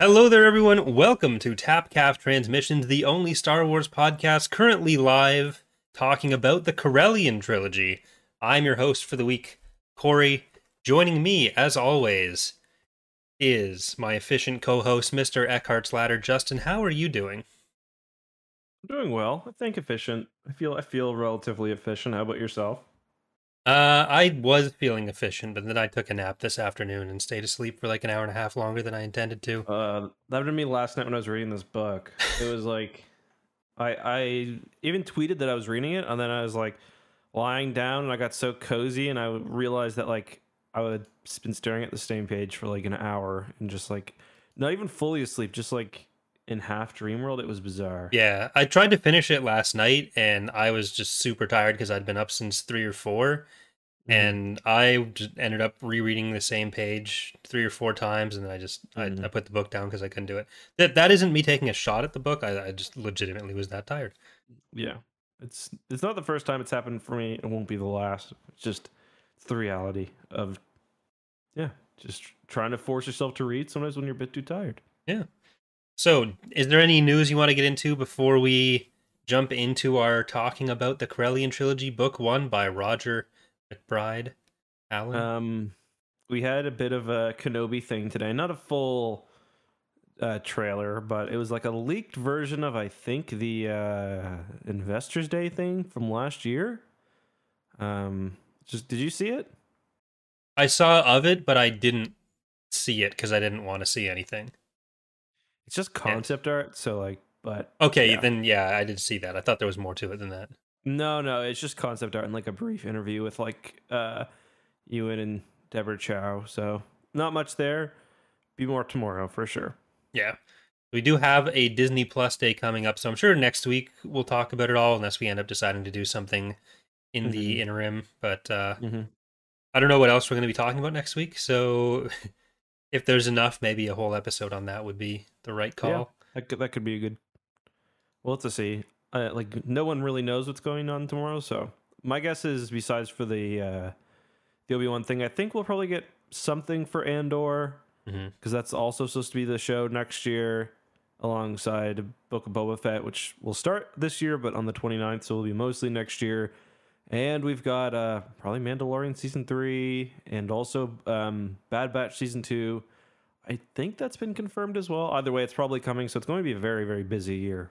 Hello there, everyone. Welcome to Tapcaf Transmissions, the only Star Wars podcast currently live talking about the Corellian trilogy. I'm your host for the week, Corey. Joining me, as always, is my efficient co-host, Mr. Eckhart's Ladder. Justin, how are you doing? I'm doing well. I think efficient. I feel relatively efficient. How about yourself? I was feeling efficient, but then I took a nap this afternoon and stayed asleep for like an hour and a half longer than I intended to. That happened to me last night when I was reading this book. It was like, I even tweeted that I was reading it, and then I was like lying down and I got so cozy and I realized that like I had been staring at the same page for like an hour and just like not even fully asleep, just like in half dream world. It was bizarre. Yeah, I tried to finish it last night and I was just super tired because I'd been up since 3 or 4. And I just ended up rereading the same page 3 or 4 times, and then I just I put the book down because I couldn't do it. That isn't me taking a shot at the book. I just legitimately was that tired. Yeah, it's not the first time it's happened for me. It won't be the last. It's just it's the reality of just trying to force yourself to read sometimes when you're a bit too tired. Yeah. So, is there any news you want to get into before we jump into our talking about the Corellian trilogy, Book 1 by Roger McBride Allen? We had a bit of a Kenobi thing today. Not a full trailer, but it was like a leaked version of, I think, the Investors Day thing from last year. Did you see it? I saw of it, but I didn't see it because I didn't want to see anything. It's just concept art, so like, but... Okay, yeah. Then yeah, I did see that. I thought there was more to it than that. No, it's just concept art and like a brief interview with like Ewan and Deborah Chow, so not much there. Be more tomorrow, for sure. Yeah. We do have a Disney Plus Day coming up, so I'm sure next week we'll talk about it all, unless we end up deciding to do something in the interim, but I don't know what else we're going to be talking about next week, so... If there's enough, maybe a whole episode on that would be the right call. Yeah, that could be a good... We'll have to see. Like, no one really knows what's going on tomorrow, so... My guess is, besides for the Obi-Wan thing, I think we'll probably get something for Andor, because that's also supposed to be the show next year, alongside Book of Boba Fett, which will start this year, but on the 29th, so it'll be mostly next year. And we've got probably Mandalorian Season 3 and also Bad Batch Season 2. I think that's been confirmed as well. Either way, it's probably coming, so it's going to be a very, very busy year.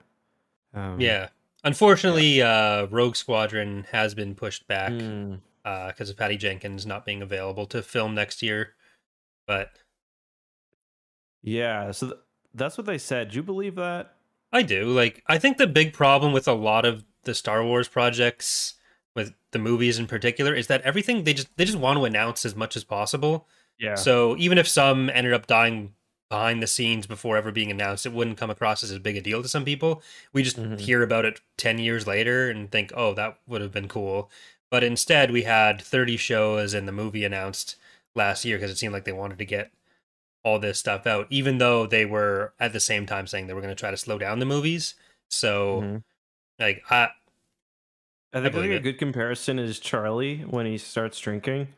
Yeah. Unfortunately, Rogue Squadron has been pushed back because of Patty Jenkins not being available to film next year. But yeah, so that's what they said. Do you believe that? I do. Like, I think the big problem with a lot of the Star Wars projects... with the movies in particular, is that everything they just want to announce as much as possible. Yeah. So even if some ended up dying behind the scenes before ever being announced, it wouldn't come across as big a deal to some people. We just hear about it 10 years later and think, oh, that would have been cool. But instead we had 30 shows and the movie announced last year because it seemed like they wanted to get all this stuff out, even though they were at the same time saying they were going to try to slow down the movies. So like, I think a good comparison is Charlie when he starts drinking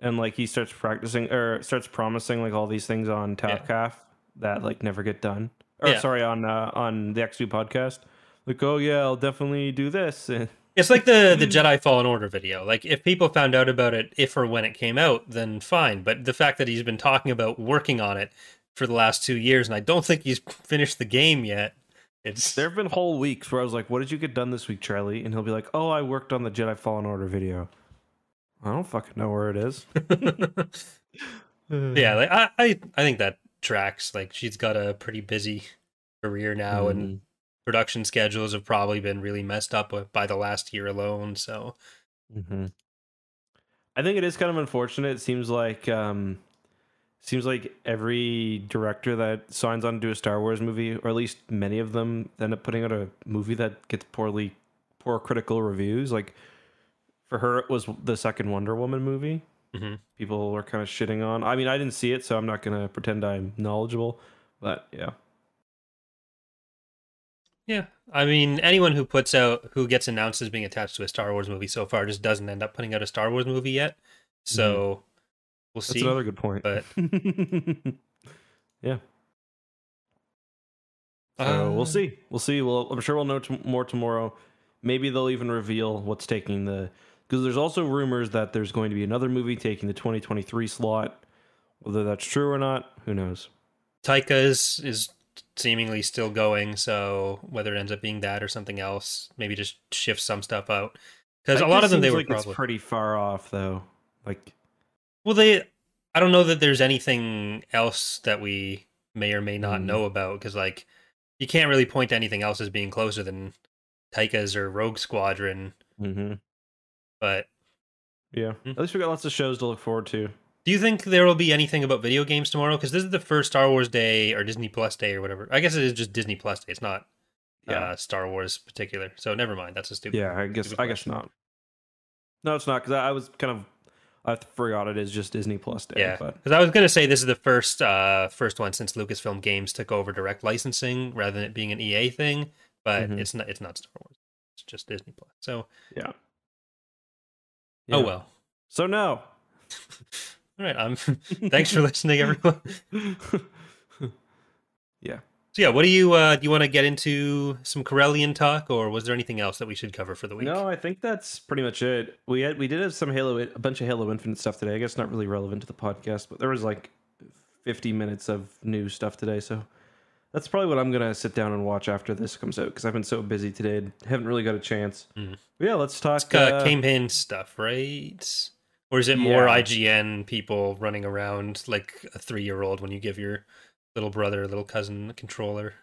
and like he starts practicing or starts promising like all these things on Tapcaf that like never get done. Or sorry, on the X2 podcast. Like, oh yeah, I'll definitely do this. It's like the Jedi Fallen Order video. Like if people found out about it if or when it came out, then fine. But the fact that he's been talking about working on it for the last 2 years and I don't think he's finished the game yet. There have been whole weeks where I was like, what did you get done this week, Charlie? And he'll be like, oh, I worked on the Jedi Fallen Order video. I don't fucking know where it is. Yeah, like I think that tracks. Like she's got a pretty busy career now and production schedules have probably been really messed up by the last year alone. So I think it is kind of unfortunate. It seems like every director that signs on to do a Star Wars movie, or at least many of them, end up putting out a movie that gets poor critical reviews. Like for her, it was the second Wonder Woman movie. People were kind of shitting on. I mean, I didn't see it, so I'm not going to pretend I'm knowledgeable. But yeah. Yeah. I mean, anyone who gets announced as being attached to a Star Wars movie so far just doesn't end up putting out a Star Wars movie yet. So... We'll see. That's another good point. But yeah. So we'll see. We'll see. Well, I'm sure we'll know more tomorrow. Maybe they'll even reveal what's taking the... Because there's also rumors that there's going to be another movie taking the 2023 slot. Whether that's true or not, who knows? Taika is seemingly still going, so whether it ends up being that or something else, maybe just shift some stuff out. Because a lot of them, they were like probably... It's pretty far off, though. Like, well, they... I don't know that there's anything else that we may or may not know about, because, like, you can't really point to anything else as being closer than Taika's or Rogue Squadron. Mm-hmm. But yeah, at least we got lots of shows to look forward to. Do you think there will be anything about video games tomorrow? Because this is the first Star Wars Day or Disney Plus Day or whatever. I guess it is just Disney Plus Day. It's not Star Wars particular. So never mind. That's a stupid. Yeah, I guess not. No, it's not, because I was kind of. I forgot it is just Disney Plus Day. Yeah, because I was going to say this is the first one since Lucasfilm Games took over direct licensing rather than it being an EA thing. But it's not Star Wars. It's just Disney Plus. So yeah. Oh well. So no. All right. Thanks for listening, everyone. Yeah. So yeah, what do you want to get into some Corellian talk, or was there anything else that we should cover for the week? No, I think that's pretty much it. We did have a bunch of Halo Infinite stuff today. I guess not really relevant to the podcast, but there was like 50 minutes of new stuff today. So that's probably what I'm going to sit down and watch after this comes out, because I've been so busy today and haven't really got a chance. Mm. Yeah, let's talk... It's campaign stuff, right? Or is it more IGN people running around like a 3-year-old when you give your... little brother, little cousin, controller.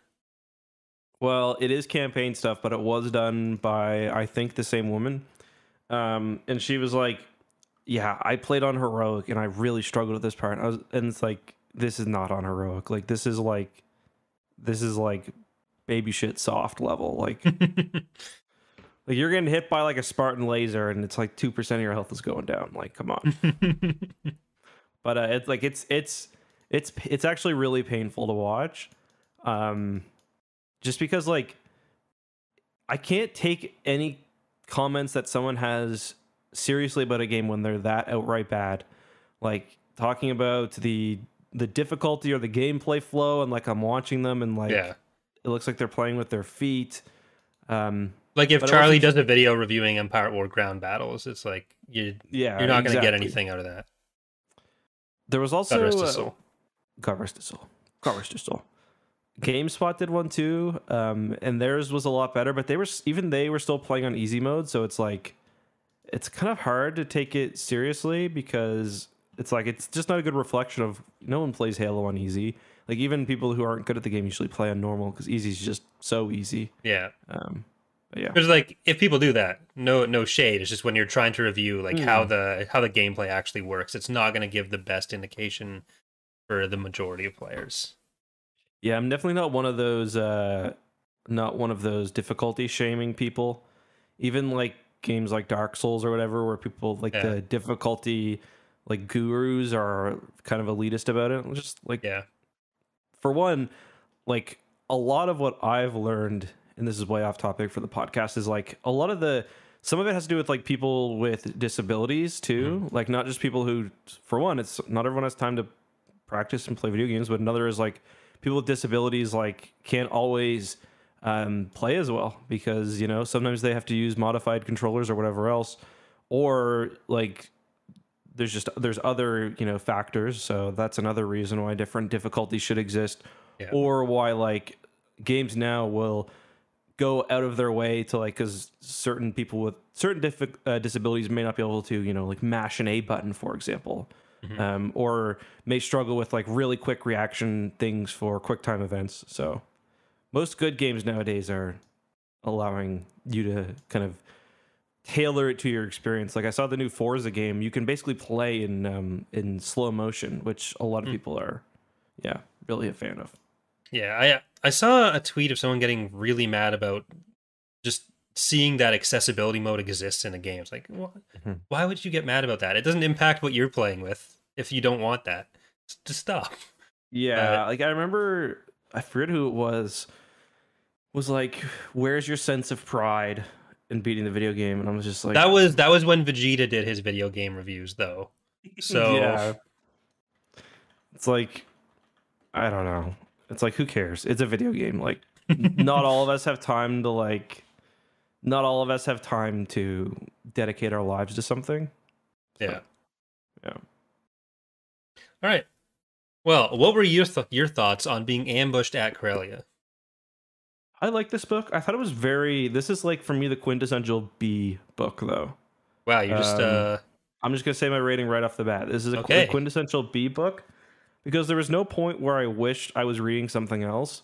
Well, it is campaign stuff, but it was done by, I think, the same woman. And she was like, yeah, I played on Heroic and I really struggled with this part. And it's like, this is not on Heroic. Like, this is like baby shit soft level. Like, like you're getting hit by like a Spartan laser and it's like 2% of your health is going down. Like, come on. But it's like, it's actually really painful to watch, just because like I can't take any comments that someone has seriously about a game when they're that outright bad. Like talking about the difficulty or the gameplay flow, and like I'm watching them and like it looks like they're playing with their feet. Like if Charlie does a video reviewing Empire War ground battles, it's like you're not going to get anything out of that. There was also God rest his soul. GameSpot did one too, and theirs was a lot better. But they were still playing on easy mode, so it's like it's kind of hard to take it seriously because it's like it's just not a good reflection of no one plays Halo on easy. Like even people who aren't good at the game usually play on normal because easy is just so easy. Yeah. Because like if people do that, no shade. It's just when you're trying to review like how the gameplay actually works, it's not going to give the best indication for the majority of players. Yeah, I'm definitely not one of those difficulty shaming people. Even like games like Dark Souls or whatever, where people like the difficulty like gurus are kind of elitist about it. Just like for one, like a lot of what I've learned, and this is way off topic for the podcast, is like a lot of some of it has to do with like people with disabilities too. Mm-hmm. Like not just people who, for one, it's not everyone has time to practice and play video games, but another is like people with disabilities like can't always play as well because, you know, sometimes they have to use modified controllers or whatever else, or like there's other, you know, factors. So that's another reason why different difficulties should exist or why like games now will go out of their way to like, because certain people with certain disabilities may not be able to, you know, like mash an A button, for example, or may struggle with like really quick reaction things for quick time events. So most good games nowadays are allowing you to kind of tailor it to your experience. Like I saw the new Forza game, you can basically play in slow motion, which a lot of people are really a fan of. Yeah, I saw a tweet of someone getting really mad about just seeing that accessibility mode exists in a game. It's like, why would you get mad about that? It doesn't impact what you're playing with if you don't want that. Just stop. Yeah, like I remember, I forget who it was like, where's your sense of pride in beating the video game? And I was just like... That was when Vegeta did his video game reviews, though. So... yeah. It's like, I don't know. It's like, who cares? It's a video game. Like, not all of us have time to like, not all of us have time to dedicate our lives to something. So, yeah. Yeah. All right. Well, what were your thoughts on being ambushed at Corellia? I like this book. I thought it was very... This is, like, for me, the quintessential B book, though. Wow, you just... I'm just going to say my rating right off the bat. This is a quintessential B book, because there was no point where I wished I was reading something else,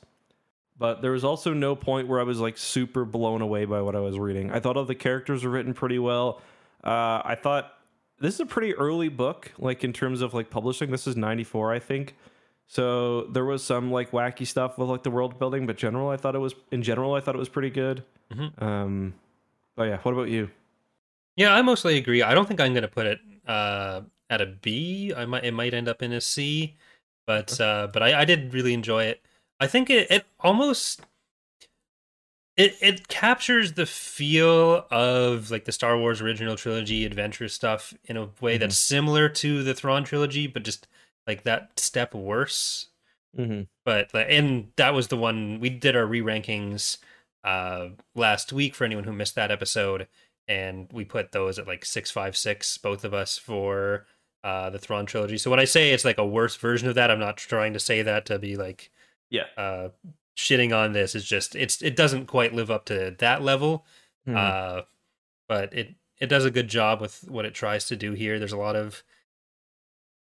but there was also no point where I was, like, super blown away by what I was reading. I thought all the characters were written pretty well. I thought... This is a pretty early book, like, in terms of, like, publishing. This is 94, I think. So there was some, like, wacky stuff with, like, the world building, but in general, I thought it was pretty good. Mm-hmm. But, yeah, what about you? Yeah, I mostly agree. I don't think I'm going to put it at a B. It might end up in a C, but I did really enjoy it. I think it captures the feel of, like, the Star Wars original trilogy adventure stuff in a way that's similar to the Thrawn trilogy, but just, like, that step worse. Mm-hmm. But, and that was the one we did our re-rankings last week for anyone who missed that episode, and we put those at, like, 656, both of us, for the Thrawn trilogy. So when I say it's, like, a worse version of that, I'm not trying to say that to be, like, yeah, shitting on this. It's just it doesn't quite live up to that level. But it does a good job with what it tries to do here. There's a lot of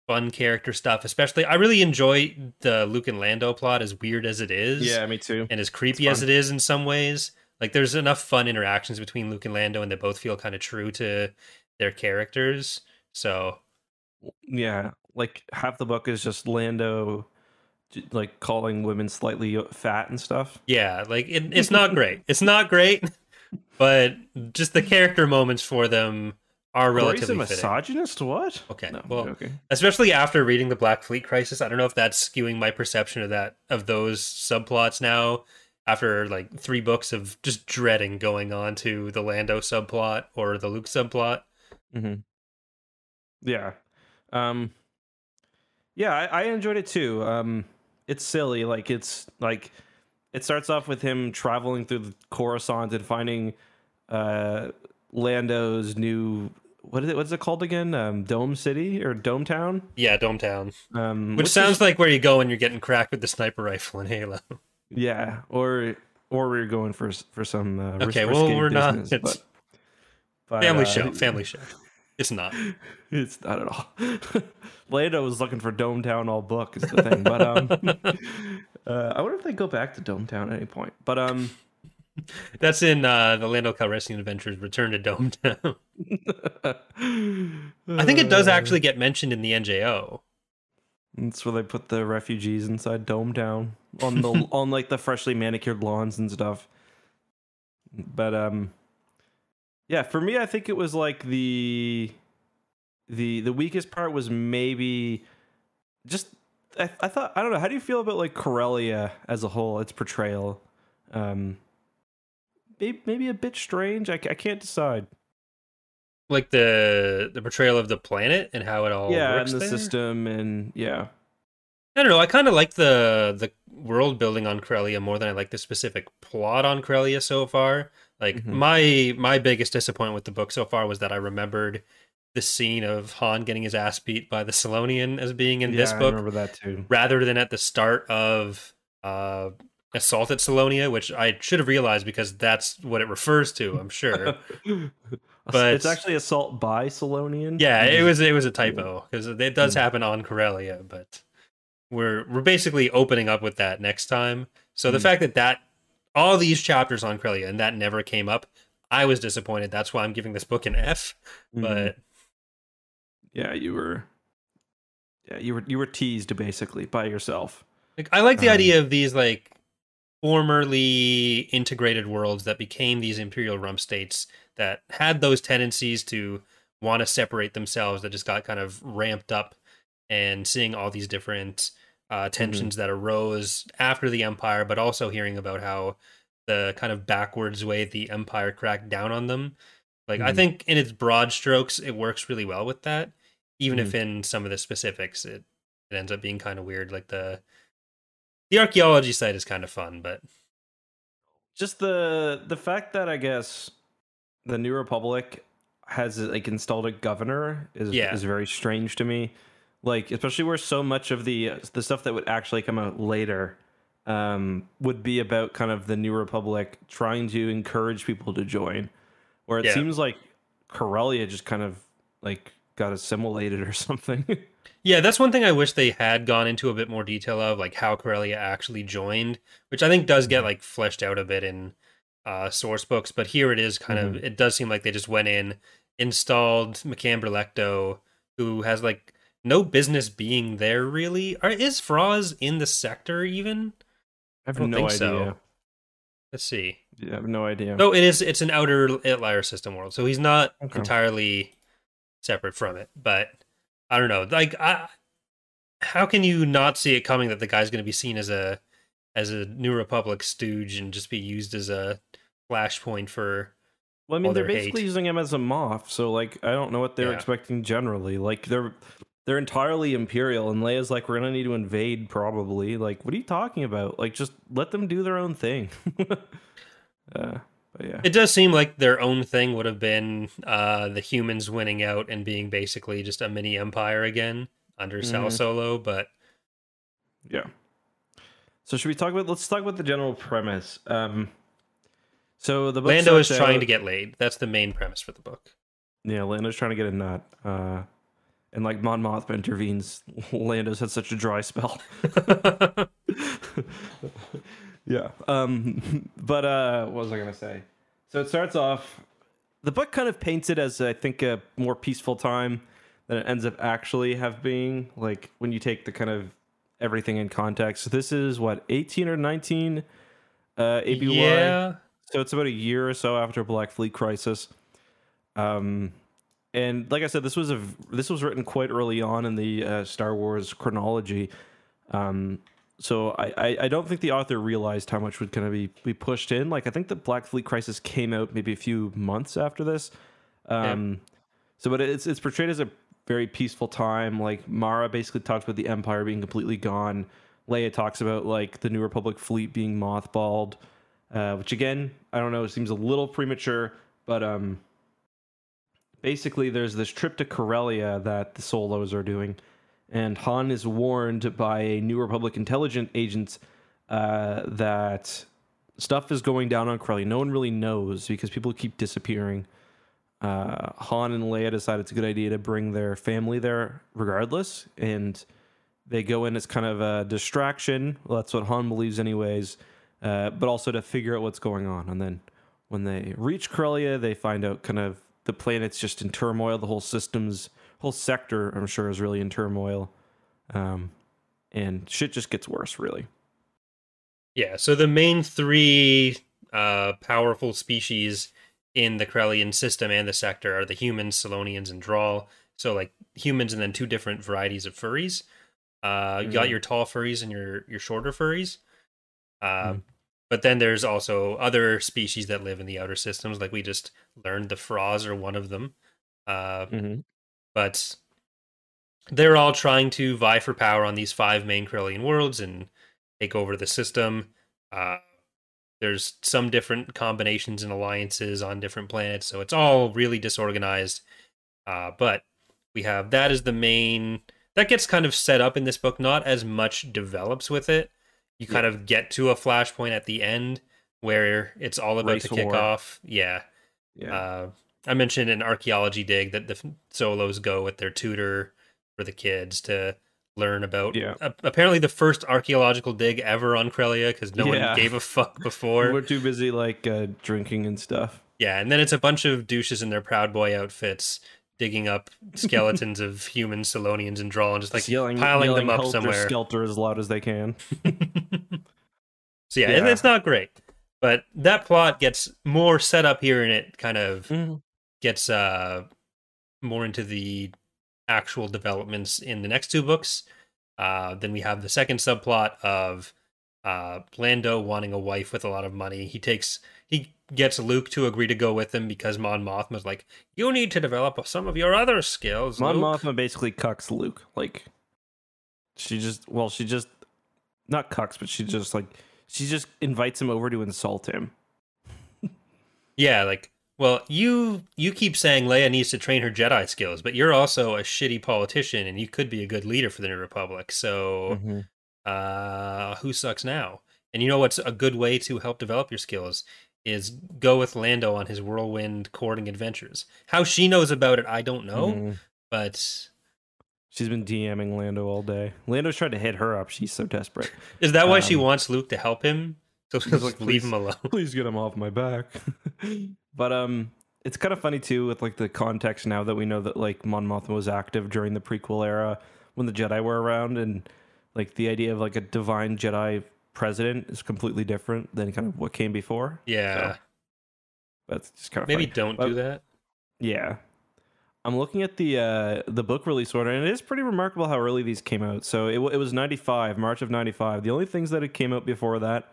fun character stuff, especially I really enjoy the Luke and Lando plot, as weird as it is. Yeah, me too. And as creepy as it is in some ways. Like, there's enough fun interactions between Luke and Lando, and they both feel kind of true to their characters. So yeah, like, half the book is just Lando, like, calling women slightly fat and stuff. Yeah, like, it's not great. It's not great, but just the character moments for them are relatively fitting. Corey's a misogynist? What? Okay, no, well, especially after reading the Black Fleet Crisis, I don't know if that's skewing my perception of that, of those subplots now, after, like, 3 books of just dreading going on to the Lando subplot or the Luke subplot. Mm-hmm. Yeah. Yeah, I enjoyed it too. It's silly. Like, it starts off with him traveling through the Coruscant and finding Lando's new, what's it called again? Dome City or Dome Town? Yeah, Dome Town. Which sounds like where you go when you're getting cracked with the sniper rifle in Halo. Yeah, or we're going for some okay, well, we're not. Business, it's but, family show. It's not. It's not at all. Lando was looking for Dome Town all book is the thing, but I wonder if they go back to Dome Town at any point. But that's in the Lando Calrissian Adventures: Return to Dome Town. I think it does actually get mentioned in the NJO. That's where they put the refugees inside Dome Town on the on, like, the freshly manicured lawns and stuff. But yeah, for me, I think it was, like, the weakest part was maybe just I thought, I don't know, how do you feel about, like, Corellia as a whole, its portrayal? Maybe a bit strange. I can't decide. Like the portrayal of the planet and how it all works and the system and I don't know. I kind of like the world building on Corellia more than I like the specific plot on Corellia so far. Like, my biggest disappointment with the book so far was that I remembered the scene of Han getting his ass beat by the Selonian as being in this book. I remember that too. Rather than at the start of Assault at Selonia, which I should have realized because that's what it refers to, I'm sure. But it's actually Assault by Selonian. Yeah, it was a typo because it does happen on Corellia, but we're basically opening up with that next time. So the fact that all these chapters on Krellian, and that never came up. I was disappointed. That's why I'm giving this book an F. But you were teased basically by yourself. Like, I like the idea of these, like, formerly integrated worlds that became these imperial rump states that had those tendencies to want to separate themselves, that just got kind of ramped up, and seeing all these different tensions that arose after the Empire, but also hearing about how the kind of backwards way the Empire cracked down on them. Like, I think in its broad strokes, it works really well with that, even if in some of the specifics, it ends up being kind of weird. Like, the archaeology site is kind of fun, but just the fact that I guess the New Republic has like installed a governor is very strange to me. Like, especially where so much of the stuff that would actually come out later would be about kind of the New Republic trying to encourage people to join, where it seems like Corellia just kind of like got assimilated or something. Yeah, that's one thing I wish they had gone into a bit more detail of, like how Corellia actually joined, which I think does get like fleshed out a bit in source books, but here it is kind of, it does seem like they just went in, installed McCamber Lecto, who has like no business being there really. Or is Fraz in the sector even? I have no idea. So. Let's see. Yeah, I have no idea. No, it is. It's an outlier system world, so he's not entirely separate from it. But I don't know. Like, how can you not see it coming that the guy's going to be seen as a New Republic stooge and just be used as a flashpoint for? Well, I mean, they're basically using him as a moth. So, like, I don't know what they're expecting generally. Like, they're entirely Imperial, and Leia's like, we're gonna need to invade, probably. Like, what are you talking about? Like, just let them do their own thing. But yeah, it does seem like their own thing would have been the humans winning out and being basically just a mini empire again under Sal Solo. But yeah, so should we talk about? Let's talk about the general premise. So the book Lando is trying to get laid. That's the main premise for the book. Yeah, Lando's trying to get a nut, and like Mon Mothma intervenes. Lando's had such a dry spell. Yeah. But what was I going to say? So it starts off, the book kind of paints it as, I think, a more peaceful time than it ends up actually have being, like when you take the kind of everything in context. So this is what, 18 or 19 ABY? Yeah. So it's about a year or so after Black Fleet Crisis. And like I said, this was written quite early on in the Star Wars chronology. So I don't think the author realized how much would kind of be pushed in. Like, I think the Black Fleet Crisis came out maybe a few months after this. So, but it's portrayed as a very peaceful time. Like, Mara basically talks about the Empire being completely gone. Leia talks about, like, the New Republic fleet being mothballed, which, again, I don't know, it seems a little premature. But basically, there's this trip to Corellia that the Solos are doing. And Han is warned by a New Republic intelligence agent that stuff is going down on Corellia. No one really knows because people keep disappearing. Han and Leia decide it's a good idea to bring their family there regardless. And they go in as kind of a distraction. Well, that's what Han believes anyways. But also to figure out what's going on. And then when they reach Corellia, they find out kind of the planet's just in turmoil. The whole system's... whole sector, I'm sure, is really in turmoil, and shit just gets worse, really. Yeah, so the main three powerful species in the Krellian system and the sector are the humans, Selonians, and Drawl. So, like, humans and then two different varieties of furries. You got your tall furries and your shorter furries. But then there's also other species that live in the outer systems, like we just learned the Fraz are one of them. But they're all trying to vie for power on these five main Krellian worlds and take over the system. There's some different combinations and alliances on different planets, so it's all really disorganized. But we have that as the main... That gets kind of set up in this book. Not as much develops with it. You kind of get to a flashpoint at the end where it's all about the kickoff. Yeah. I mentioned an archaeology dig that the Solos go with their tutor for the kids to learn about. Yeah. Apparently the first archaeological dig ever on Corellia because no one gave a fuck before. We're too busy, like, drinking and stuff. Yeah, and then it's a bunch of douches in their Proud Boy outfits digging up skeletons of humans, Selonians, and Drawl, and just, like, piling them up somewhere. Skelter as loud as they can. So, yeah, it's not great. But that plot gets more set up here, and it kind of... gets more into the actual developments in the next two books. Then we have the second subplot of Lando wanting a wife with a lot of money. He gets Luke to agree to go with him because Mon Mothma's like, you need to develop some of your other skills, Luke. Mon Mothma basically cucks Luke. Like, she just invites him over to insult him. Yeah, like, well, you keep saying Leia needs to train her Jedi skills, but you're also a shitty politician, and you could be a good leader for the New Republic. So, who sucks now? And you know what's a good way to help develop your skills is go with Lando on his whirlwind courting adventures. How she knows about it, I don't know, but... She's been DMing Lando all day. Lando's tried to hit her up. She's so desperate. Is that why she wants Luke to help him? So she's like, leave him alone. Please get him off my back. But it's kind of funny, too, with like the context now that we know that like Mon Mothma was active during the prequel era when the Jedi were around. And like the idea of like a divine Jedi president is completely different than kind of what came before. Yeah. So that's just kind of maybe funny. Don't do that. Yeah. I'm looking at the book release order, and it is pretty remarkable how early these came out. So it was 95, March of 95. The only things that it came out before that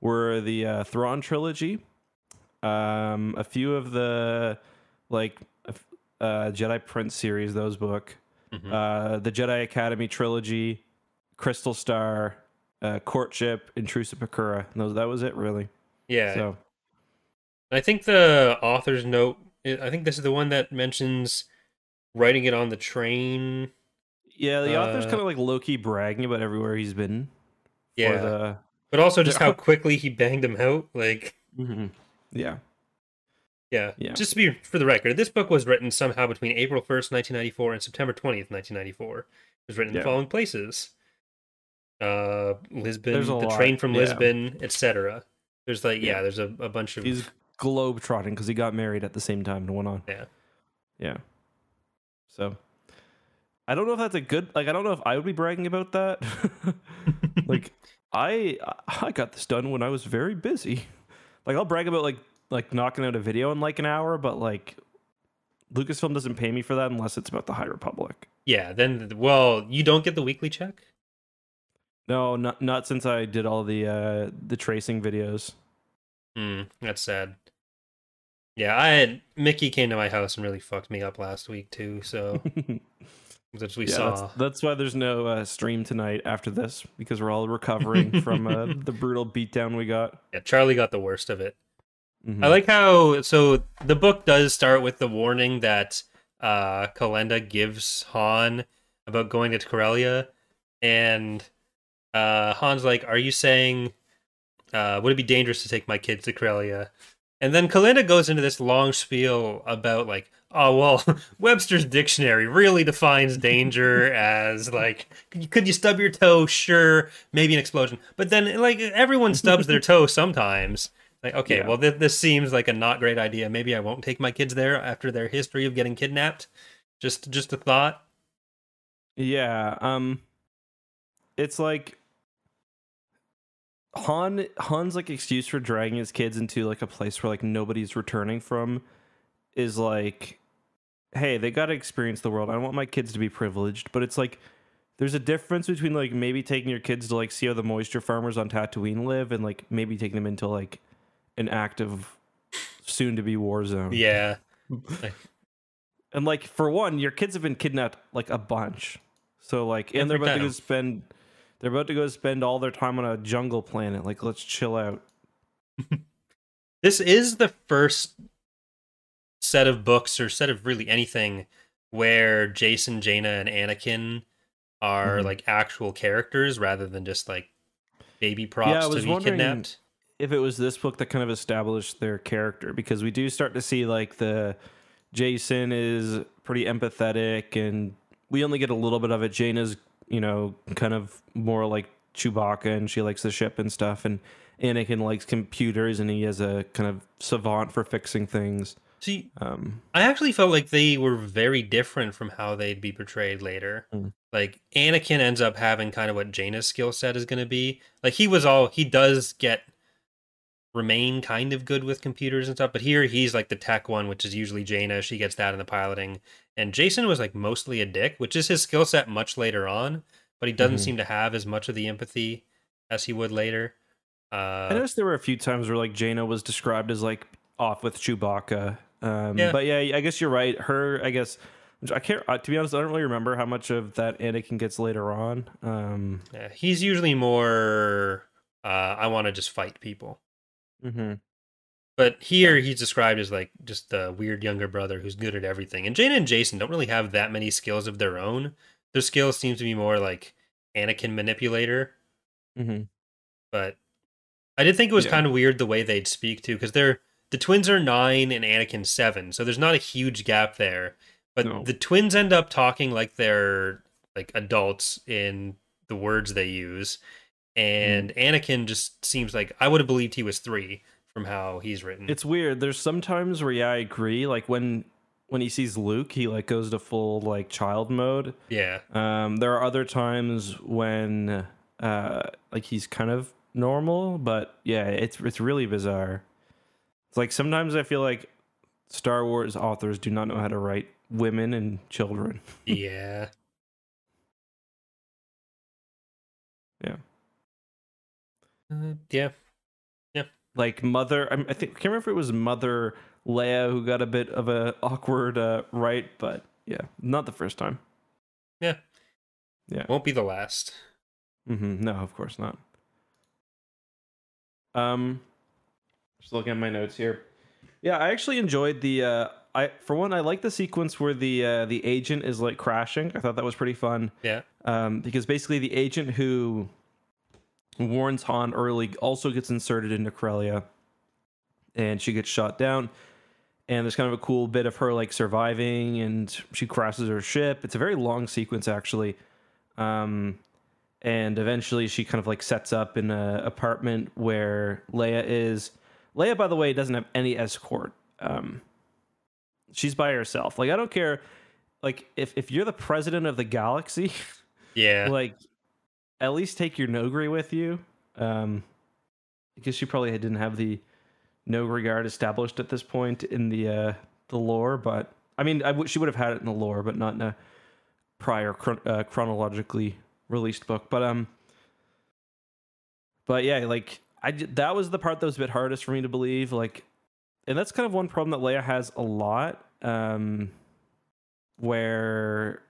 were the Thrawn trilogy, a few of the like Jedi Prince series, those book, the Jedi Academy trilogy, Crystal Star, Courtship, and Truce of Pakura. That was it, really. Yeah. So I think the author's note. I think this is the one that mentions writing it on the train. Yeah, the author's kind of like low-key bragging about everywhere he's been. Yeah, but also just how quickly he banged them out. Like, yeah. Just to be for the record, this book was written somehow between April 1st, 1994, and September 20th, 1994. It was written in the following places: Lisbon, train from Lisbon, etc. There's like, there's a bunch of. He's globetrotting because he got married at the same time and went on. Yeah. So I don't know if that's a good, like, I don't know if I would be bragging about that. Like I got this done when I was very busy. Like I'll brag about like knocking out a video in like an hour, but like Lucasfilm doesn't pay me for that unless it's about the High Republic. Yeah. Then, well, you don't get the weekly check. No, not since I did all the tracing videos. That's sad. Yeah, Mickey came to my house and really fucked me up last week too. So which we saw. That's why there's no stream tonight after this because we're all recovering from the brutal beatdown we got. Yeah, Charlie got the worst of it. I like how so the book does start with the warning that Kalenda gives Han about going to Corellia, and Han's like, "Are you saying?" Would it be dangerous to take my kids to Corellia? And then Kalenda goes into this long spiel about like, oh, well, Webster's dictionary really defines danger as like, could you stub your toe? Sure. Maybe an explosion. But then like everyone stubs their toe sometimes. Like, okay, well, this seems like a not great idea. Maybe I won't take my kids there after their history of getting kidnapped. Just a thought. Yeah. It's like, Han's like excuse for dragging his kids into like a place where like nobody's returning from is like, hey, they got to experience the world. I don't want my kids to be privileged, but it's like there's a difference between like maybe taking your kids to like see how the moisture farmers on Tatooine live and like maybe taking them into like an active soon to be war zone. Yeah. And like for one, your kids have been kidnapped like a bunch. So like and they're about to spend They're about to go spend all their time on a jungle planet. Like, let's chill out. This is the first set of books or set of really anything where Jacen, Jaina, and Anakin are like actual characters rather than just like baby props to be kidnapped. If it was this book that kind of established their character, because we do start to see like the Jacen is pretty empathetic and we only get a little bit of it. Jaina's, you know, kind of more like Chewbacca and she likes the ship and stuff, and Anakin likes computers and he has a kind of savant for fixing things. See, I actually felt like they were very different from how they'd be portrayed later. Like Anakin ends up having kind of what Jaina's skill set is going to be. Like he does get remain kind of good with computers and stuff, but here he's like the tech one, which is usually Jaina. She gets that in the piloting. And Jacen was like mostly a dick, which is his skill set much later on, but he doesn't seem to have as much of the empathy as he would later. I noticed there were a few times where like Jaina was described as like off with Chewbacca. But yeah, I guess you're right. To be honest, I don't really remember how much of that Anakin gets later on. Yeah, he's usually more, I want to just fight people. But here he's described as like just the weird younger brother who's good at everything. And Jaina and Jacen don't really have that many skills of their own. Their skills seem to be more like Anakin manipulator. Mm-hmm. But I did think it was kind of weird the way they'd speak too, because they're the twins are 9 and Anakin's 7, so there's not a huge gap there. But the twins end up talking like they're like adults in the words they use, and Anakin just seems like I would have believed he was 3 from how he's written. It's weird. There's sometimes where I agree. Like when he sees Luke, he like goes to full like child mode. Yeah. There are other times when like he's kind of normal, but yeah, it's really bizarre. It's like sometimes I feel like Star Wars authors do not know how to write women and children. Yeah. Yeah. Yeah. Yeah. Like Mother, I think I can't remember if it was Mother Leia who got a bit of a awkward right, but yeah, not the first time. Yeah. Yeah. Won't be the last. Mm-hmm. No, of course not. Just looking at my notes here. Yeah, I actually enjoyed the I like the sequence where the agent is like crashing. I thought that was pretty fun. Yeah. Because basically the agent who warns Han early also gets inserted into Corellia, and she gets shot down. And there's kind of a cool bit of her like surviving, and she crashes her ship. It's a very long sequence actually. And eventually she kind of like sets up in an apartment where Leia is. Leia, by the way, doesn't have any escort. She's by herself. Like, I don't care. Like, if you're the president of the galaxy, yeah, like, at least take your Nogri with you. Because she probably didn't have the Nogri guard established at this point in the lore. But I mean, she would have had it in the lore, but not in a prior chronologically released book. But yeah, like that was the part that was a bit hardest for me to believe. Like. And that's kind of one problem that Leia has a lot, where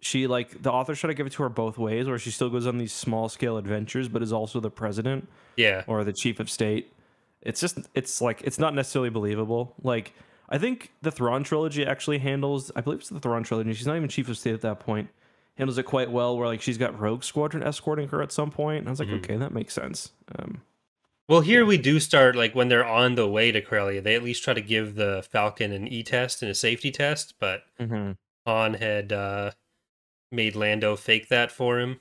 she, like, the author's trying to give it to her both ways, where she still goes on these small-scale adventures, but is also the president, yeah, or the chief of state. It's just, it's not necessarily believable. Like, I think the Thrawn trilogy actually handles, I believe it's the Thrawn trilogy, she's not even chief of state at that point, handles it quite well, where, like, she's got Rogue Squadron escorting her at some point, and I was like, okay, that makes sense. Well, here we do start, like, when they're on the way to Corellia, they at least try to give the Falcon an E-test and a safety test, but Han had made Lando fake that for him,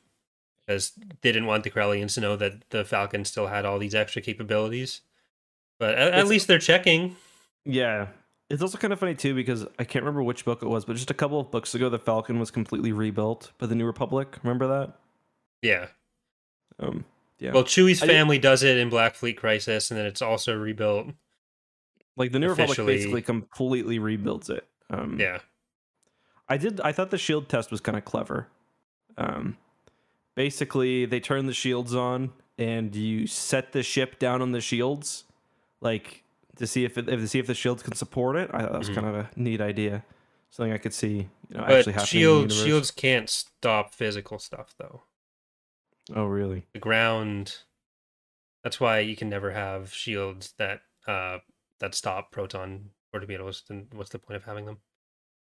because they didn't want the Corellians to know that the Falcon still had all these extra capabilities. But at least they're checking. Yeah. It's also kind of funny, too, because I can't remember which book it was, but just a couple of books ago, the Falcon was completely rebuilt by the New Republic. Remember that? Yeah. Yeah. Well, Chewie's family does it in Black Fleet Crisis, and then it's also rebuilt. Like, the New Republic basically completely rebuilds it. Yeah. I thought the shield test was kind of clever. Basically, they turn the shields on, and you set the ship down on the shields, like, to see if the shields can support it. I thought that was kind of a neat idea. Something I could see, you know, actually happening in the universe. Shields can't stop physical stuff, though. Oh, really? The ground. That's why you can never have shields that stop proton torpedoes. Then what's the point of having them?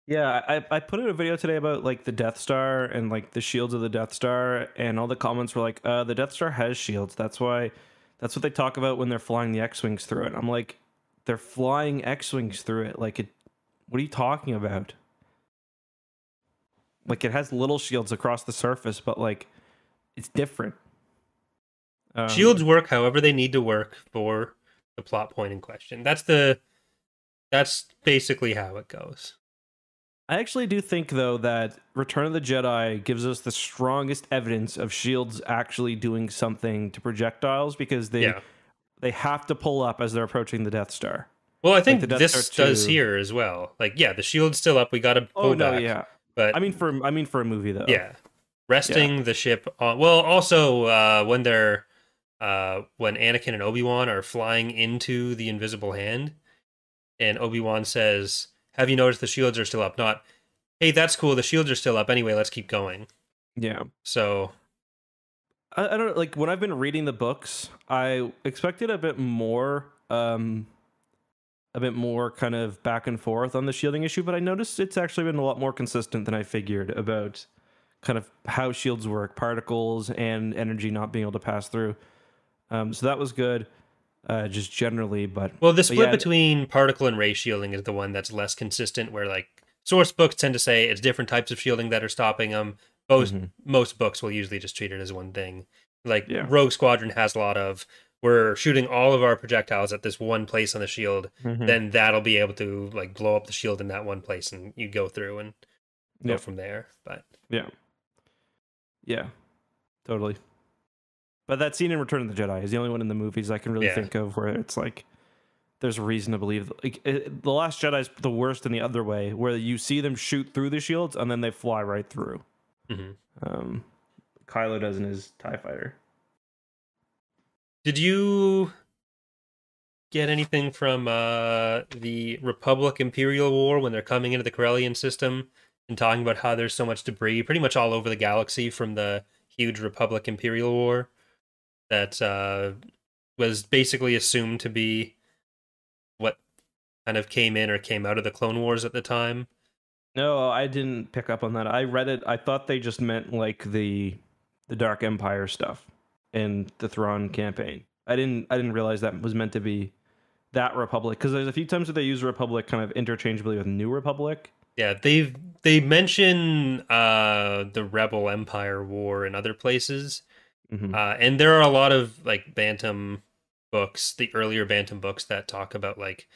Yeah, I put in a video today about like the Death Star and like the shields of the Death Star, and all the comments were like, the Death Star has shields. That's what they talk about when they're flying the X-Wings through it. I'm like, they're flying X-Wings through it. Like, what are you talking about? Like, it has little shields across the surface, but like, it's different. Shields work however they need to work for the plot point in question. That's basically how it goes. I actually do think, though, that Return of the Jedi gives us the strongest evidence of shields actually doing something to projectiles, because they have to pull up as they're approaching the Death Star. Well, I think like this does here as well. Like, yeah, the shield's still up. We got to pull back. Yeah. But I mean for a movie, though. Yeah. Resting the ship on... Well, also, when Anakin and Obi-Wan are flying into the invisible hand, and Obi-Wan says, have you noticed the shields are still up? Not, hey, that's cool, the shields are still up. Anyway, let's keep going. Yeah. So... I don't like when I've been reading the books, I expected a bit more kind of back and forth on the shielding issue, but I noticed it's actually been a lot more consistent than I figured about kind of how shields work, particles and energy not being able to pass through. So that was good, just generally. But well, the split between particle and ray shielding is the one that's less consistent, where like source books tend to say it's different types of shielding that are stopping them. Most books will usually just treat it as one thing. Like Rogue Squadron has a lot of, we're shooting all of our projectiles at this one place on the shield, then that'll be able to like blow up the shield in that one place, and you go through and go from there. But yeah, totally. But that scene in Return of the Jedi is the only one in the movies I can really think of where it's like there's reason to believe. Like The Last Jedi is the worst in the other way, where you see them shoot through the shields and then they fly right through. Kylo does in his TIE fighter. Did you get anything from the Republic Imperial War when they're coming into the Corellian system and talking about how there's so much debris pretty much all over the galaxy from the huge Republic Imperial War that was basically assumed to be what kind of came in or came out of the Clone Wars at the time? No, I didn't pick up on that. I read it. I thought they just meant like the Dark Empire stuff and the Thrawn campaign. I didn't realize that was meant to be that Republic, because there's a few times that they use Republic kind of interchangeably with New Republic. Yeah, they mention the Rebel Empire War in other places, and there are a lot of like Bantam books, the earlier Bantam books that talk about like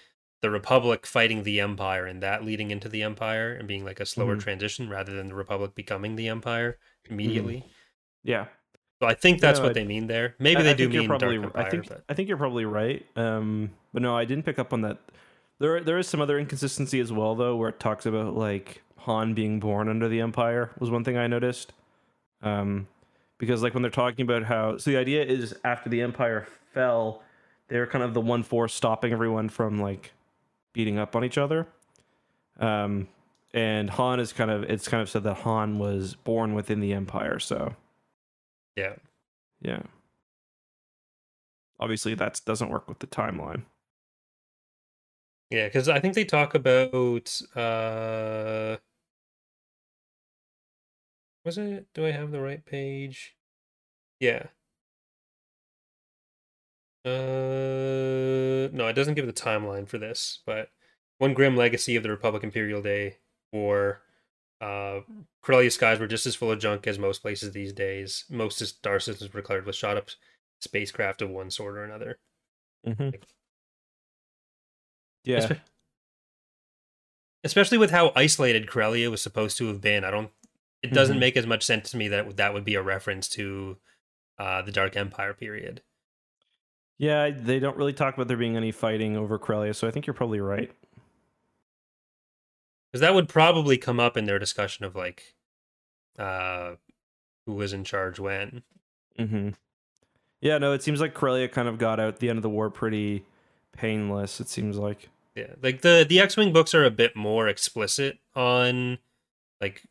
the Republic fighting the Empire and that leading into the Empire and being like a slower transition rather than the Republic becoming the Empire immediately. Yeah. So I think that's what they mean there. Maybe they do mean Dark Empire. I think you're probably right. But no, I didn't pick up on that. There is some other inconsistency as well, though, where it talks about like Han being born under the Empire was one thing I noticed. Because like when they're talking about how, so the idea is after the Empire fell, they were kind of the one force stopping everyone from like beating up on each other, and Han is kind of, it's kind of said that Han was born within the Empire. So yeah obviously that doesn't work with the timeline, because I think they talk about was it, do I have the right page? No, it doesn't give the timeline for this, but one grim legacy of the Republic Imperial Day War. Corellia skies were just as full of junk as most places these days. Most star systems were cluttered with shot up spacecraft of one sort or another. Especially with how isolated Corellia was supposed to have been. It doesn't make as much sense to me that that would be a reference to the Dark Empire period. Yeah, they don't really talk about there being any fighting over Corellia, so I think you're probably right. Because that would probably come up in their discussion of, like, who was in charge when. Yeah, no, it seems like Corellia kind of got out at the end of the war pretty painless, it seems like. Yeah, like, the X-Wing books are a bit more explicit on, like,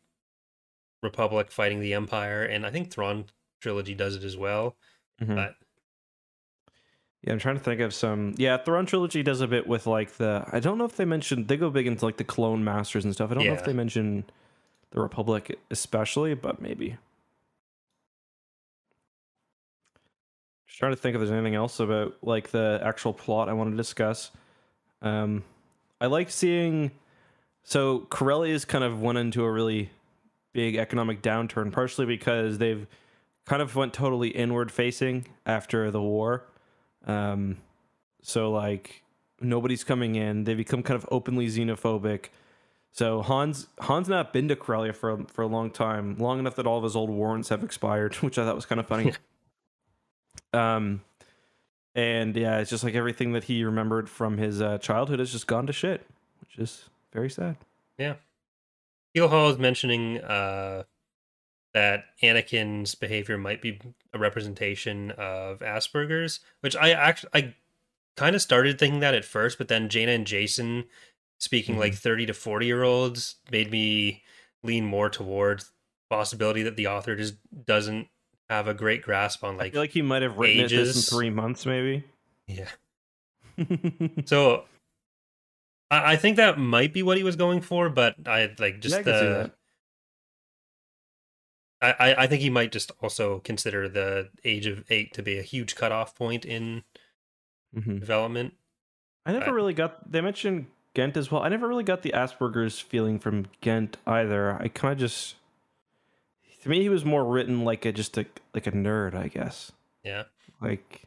Republic fighting the Empire, and I think Thrawn trilogy does it as well, but... Yeah, I'm trying to think of some... Yeah, Thrawn Trilogy does a bit with, like, the... I don't know if they mentioned... They go big into, like, the Clone Masters and stuff. I don't know if they mention the Republic especially, but maybe. Just trying to think if there's anything else about, like, the actual plot I want to discuss. I like seeing... So, Corellia's kind of went into a really big economic downturn, partially because they've kind of went totally inward-facing after the war. So like nobody's coming in, they become kind of openly xenophobic. So Han's not been to Corellia for a long time, long enough that all of his old warrants have expired, which I thought was kind of funny. And yeah, it's just like everything that he remembered from his childhood has just gone to shit, which is very sad. Yeah. Keel Hall is mentioning, that Anakin's behavior might be a representation of Asperger's, which I kind of started thinking that at first, but then Jaina and Jacen speaking like 30 to 40-year-olds made me lean more towards the possibility that the author just doesn't have a great grasp on like. I feel like he might have written ages. It this in 3 months, maybe. Yeah. So, I think that might be what he was going for, but I like just the. I think he might just also consider the age of 8 to be a huge cutoff point in development. I never really got. They mentioned Gent as well. I never really got the Asperger's feeling from Gent either. I kind of just. To me, he was more written like a nerd, I guess. Yeah. Like,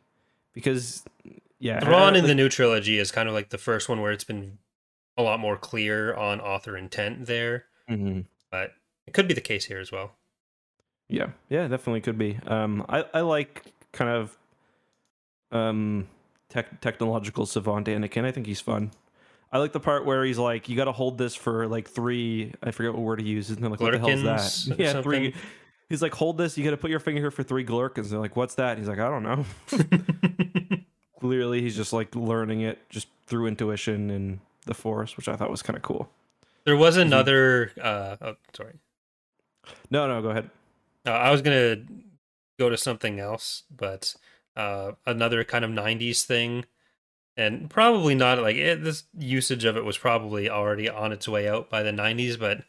because yeah, Thrawn in the new trilogy is kind of like the first one where it's been a lot more clear on author intent there, but it could be the case here as well. Yeah, yeah, definitely could be. I like kind of technological savant Anakin. I think he's fun. I like the part where he's like, you got to hold this for like 3. I forget what word he uses. And they're like, glurkins, what the hell is that? Yeah, something. 3. He's like, hold this. You got to put your finger here for 3 glurkins. And they're like, what's that? And he's like, I don't know. Clearly, he's just like learning it just through intuition and the Force, which I thought was kind of cool. There was another. Oh, sorry. No, go ahead. I was going to go to something else, but another kind of 90s thing. And probably not like this usage of it was probably already on its way out by the 90s, but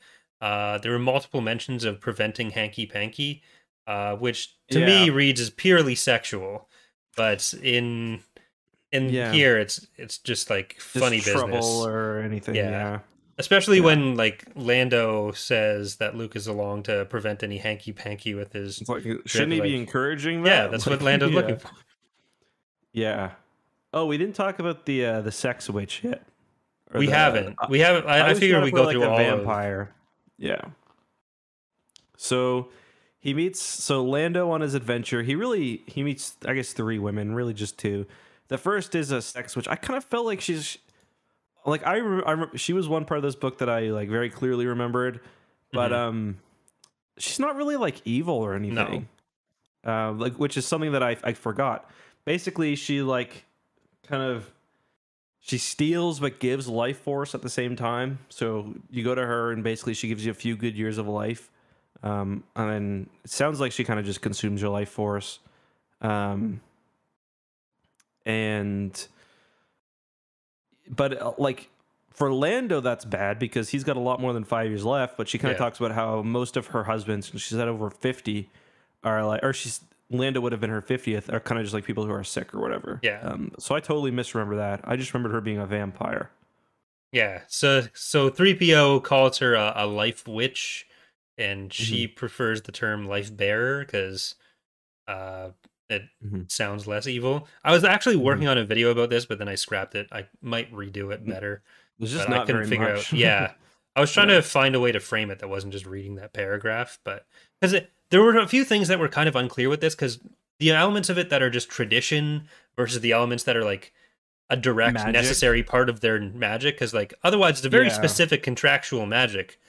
there were multiple mentions of preventing hanky panky, which to me reads as purely sexual. But in here, it's just like funny just business trouble or anything. Yeah. Especially when like Lando says that Luke is along to prevent any hanky panky with his. Like, shouldn't he be encouraging that? Yeah, that's like, what Lando's looking for. Yeah. Oh, we didn't talk about the sex witch yet. We haven't. We haven't. I figured we go through all vampire. Yeah. So he meets. So Lando on his adventure, he meets, I guess, 3 women. Really, just 2. The first is a sex witch. I kind of felt like she's like she was one part of this book that I like very clearly remembered, but she's not really like evil or anything. No. Like which is something that I forgot. Basically, she like. Kind of she steals but gives life force at the same time, so you go to her and basically she gives you a few good years of life, and then it sounds like she kind of just consumes your life force, and but like for Lando that's bad because he's got a lot more than 5 years left, but she kind of talks about how most of her husbands, and she's at over 50, are like, or she's Lando would have been her 50th, are kind of just like people who are sick or whatever. Yeah. So I totally misremember that. I just remembered her being a vampire. Yeah. So 3PO calls her a life witch, and she prefers the term life bearer because it sounds less evil. I was actually working on a video about this, but then I scrapped it. I might redo it better. It's just not I couldn't very figure much. Out. Yeah. I was trying to find a way to frame it that wasn't just reading that paragraph, but because it. There were a few things that were kind of unclear with this, because the elements of it that are just tradition versus the elements that are like a direct magic. Necessary part of their magic, because like otherwise it's a very specific contractual magic,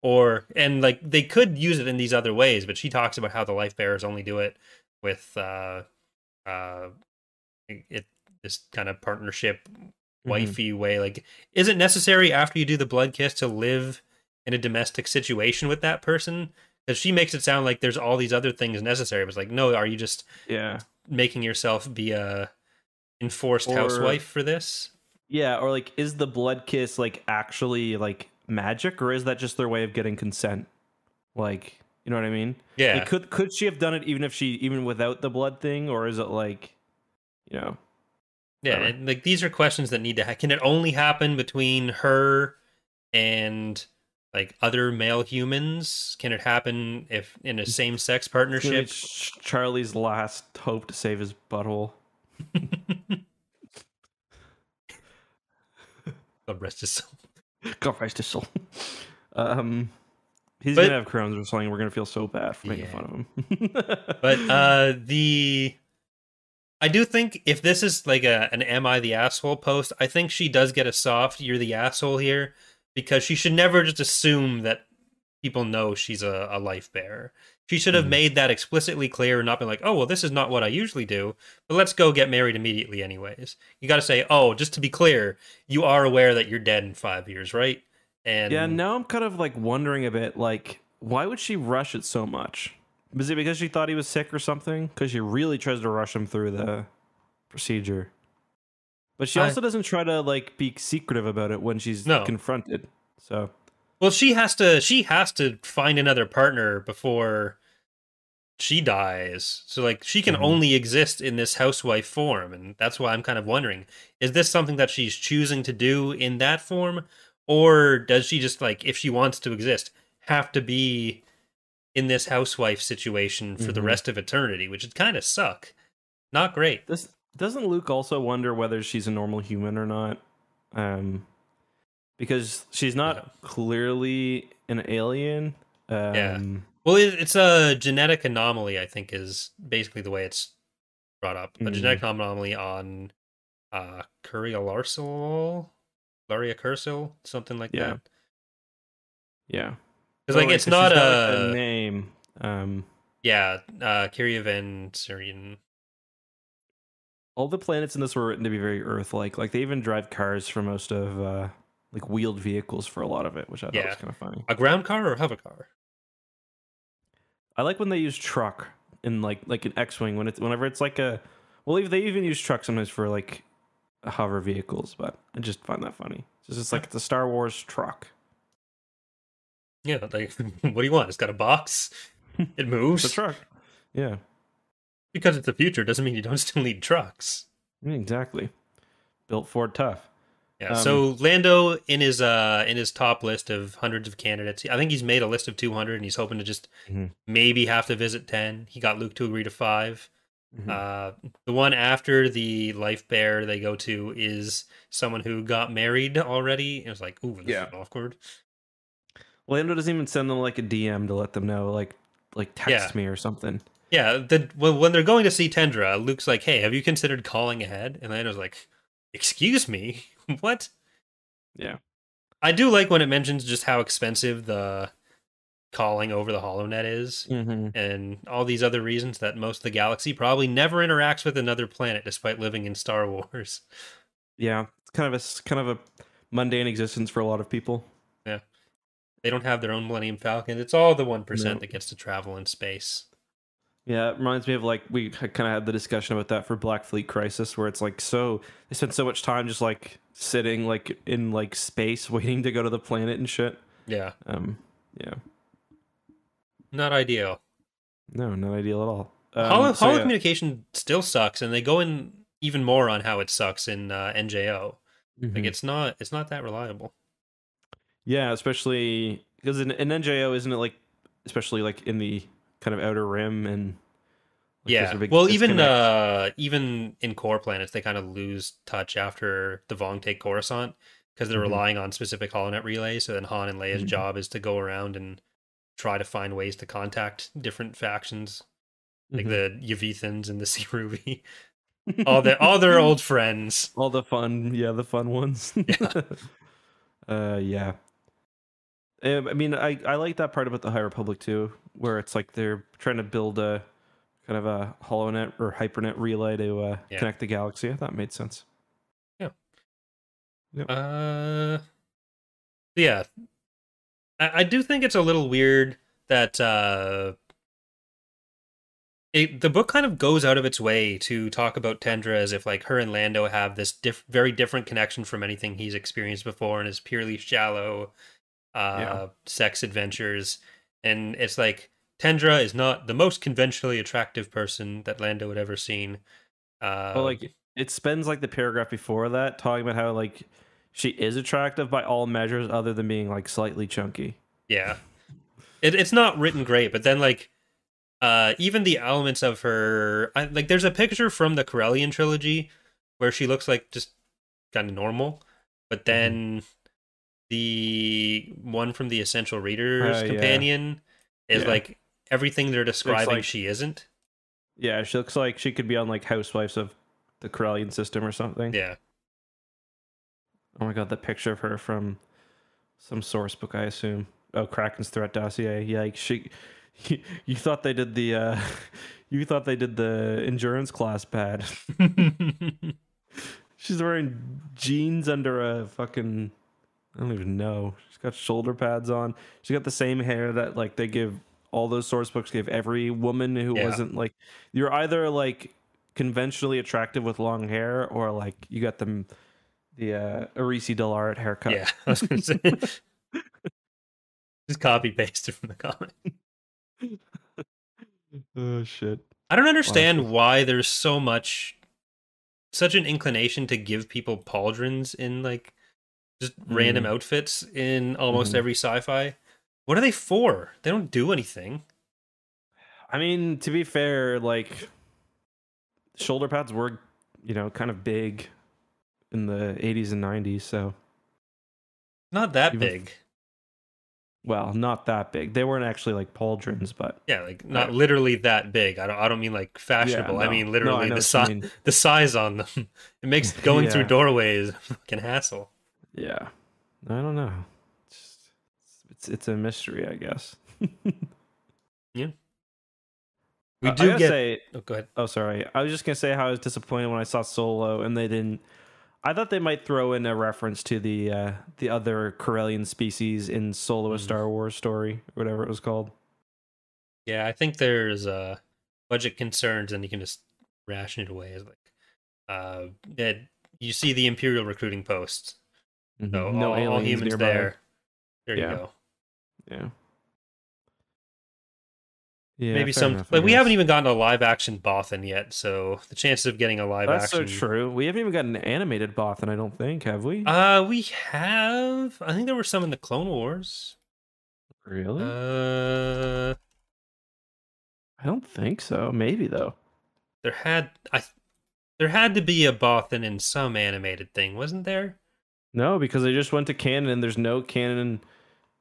or and like they could use it in these other ways, but she talks about how the life bearers only do it with this kind of partnership wifey way. Like, is it necessary after you do the blood kiss to live in a domestic situation with that person? Because she makes it sound like there's all these other things necessary. It was like, no, are you just making yourself be a enforced housewife for this? Yeah, or like, is the blood kiss like actually like magic, or is that just their way of getting consent? Like, you know what I mean? Yeah. Like, could she have done it even without the blood thing, or is it like, you know? Yeah, and like these are questions that need to. Can it only happen between her and? Like other male humans, can it happen if in a same-sex partnership? It's Charlie's last hope to save his butthole. God rest his soul. God rest his soul. He's gonna have Crohn's or something. We're gonna feel so bad for making fun of him. But I do think if this is like an "Am I the asshole?" post, I think she does get a soft "You're the asshole" here. Because she should never just assume that people know she's a life bearer. She should have made that explicitly clear and not been like, oh, well, this is not what I usually do, but let's go get married immediately anyways. You got to say, oh, just to be clear, you are aware that you're dead in 5 years, right? And now I'm kind of like wondering a bit, like, why would she rush it so much? Was it because she thought he was sick or something? Because she really tries to rush him through the procedure. But she also doesn't try to like be secretive about it when she's confronted. So, well, she has to find another partner before she dies. So like she can only exist in this housewife form, and that's why I'm kind of wondering: is this something that she's choosing to do in that form, or does she just like, if she wants to exist, have to be in this housewife situation for the rest of eternity, which would kind of suck. Not great. Doesn't Luke also wonder whether she's a normal human or not? Because she's not clearly an alien. Well, it's a genetic anomaly, I think, is basically the way it's brought up. A genetic anomaly on Corellia, something like that. Yeah. Because like it's not a name. Kirivan Syrian. All the planets in this were written to be very Earth-like. Like, they even drive cars for most of, like, wheeled vehicles for a lot of it, which I thought was kind of funny. A ground car or a hover car? I like when they use truck in, like an X-Wing. Whenever it's, like, a... Well, they even use truck sometimes for, like, hover vehicles, but I just find that funny. It's just like the Star Wars truck. Yeah, like, what do you want? It's got a box. It moves. It's a truck. Yeah. Because it's the future doesn't mean you don't still need trucks. Exactly. Built Ford tough. Yeah. So Lando in his top list of hundreds of candidates, I think he's made a list of 200, and he's hoping to just maybe have to visit 10. He got Luke to agree to 5. The one after the life bear they go to is someone who got married already. It was like, ooh, this is awkward. Lando doesn't even send them like a DM to let them know, like text me or something. Yeah, when they're going to see Tendra, Luke's like, hey, have you considered calling ahead? And Lando's like, excuse me? What? Yeah. I do like when it mentions just how expensive the calling over the HoloNet is, and all these other reasons that most of the galaxy probably never interacts with another planet despite living in Star Wars. Yeah, it's kind of a mundane existence for a lot of people. Yeah. They don't have their own Millennium Falcon. It's all the 1% that gets to travel in space. Yeah, it reminds me of, like, we kind of had the discussion about that for Black Fleet Crisis, where it's, like, so... They spent so much time just, like, sitting, like, in, like, space, waiting to go to the planet and shit. Yeah. Yeah. Not ideal. No, not ideal at all. Holo communication still sucks, and they go in even more on how it sucks in NJO. Like, it's not that reliable. Yeah, especially... Because in NJO, isn't it, like... Especially, like, in the... kind of outer rim and like, well, even in core planets they kind of lose touch after the Vong take Coruscant because they're relying on specific holonet relays. So then Han and Leia's job is to go around and try to find ways to contact different factions, like the Yavithans and the Seeruvi, all their old friends, all the fun ones. I mean, I like that part about the High Republic too, where it's like they're trying to build a kind of a holonet or hypernet relay to connect the galaxy. I thought it made sense. Yeah. Yep. Yeah. I do think it's a little weird that the book kind of goes out of its way to talk about Tendra as if like her and Lando have this very different connection from anything he's experienced before, and is purely shallow sex adventures, and it's like Tendra is not the most conventionally attractive person that Lando had ever seen. But like it spends like the paragraph before that talking about how like she is attractive by all measures other than being like slightly chunky. Yeah, it's not written great, but then like even the elements of her, like there's a picture from the Corellian trilogy where she looks like just kind of normal, but then. The one from the Essential Readers Companion is like everything they're describing like, she isn't. Yeah, she looks like she could be on like Housewives of the Corellian system or something. Yeah. Oh my god, that picture of her from some source book, I assume. Oh, Kraken's Threat Dossier. Yeah, like you thought they did the endurance class bad. She's wearing jeans under a fucking, I don't even know. She's got shoulder pads on. She's got the same hair that like they give all those source books gave every woman who wasn't like, you're either like conventionally attractive with long hair, or like you got them the Arisi Delaret haircut. Yeah, I was gonna say. Just copy pasted from the comic. Oh shit! I don't understand why there's so much, such an inclination to give people pauldrons in like just random outfits in almost every sci-fi. What are they for? They don't do anything. I mean, to be fair, like shoulder pads were, you know, kind of big in the 80s and 90s, so not that big. Well, not that big. They weren't actually like pauldrons, but yeah, like not literally that big. I don't mean like fashionable. Yeah, no. I mean literally the size on them. It makes going through doorways a fucking hassle. Yeah, I don't know. It's a mystery, I guess. Yeah. We do say. Oh, go ahead. Oh, sorry. I was just gonna say how I was disappointed when I saw Solo and they didn't. I thought they might throw in a reference to the other Corellian species in Solo: A Star Wars Story, or whatever it was called. Yeah, I think there's budget concerns, and you can just ration it away as like that. You see the Imperial recruiting post. So no all humans nearby. There you go. Yeah. Yeah, maybe some, enough, but we haven't even gotten a live action Bothan yet, so the chances of getting a live action. That's so true. We haven't even gotten an animated Bothan, I don't think, have we? We have. I think there were some in the Clone Wars. Really? I don't think so. Maybe though. There had to be a Bothan in some animated thing, wasn't there? No, because they just went to canon and there's no canon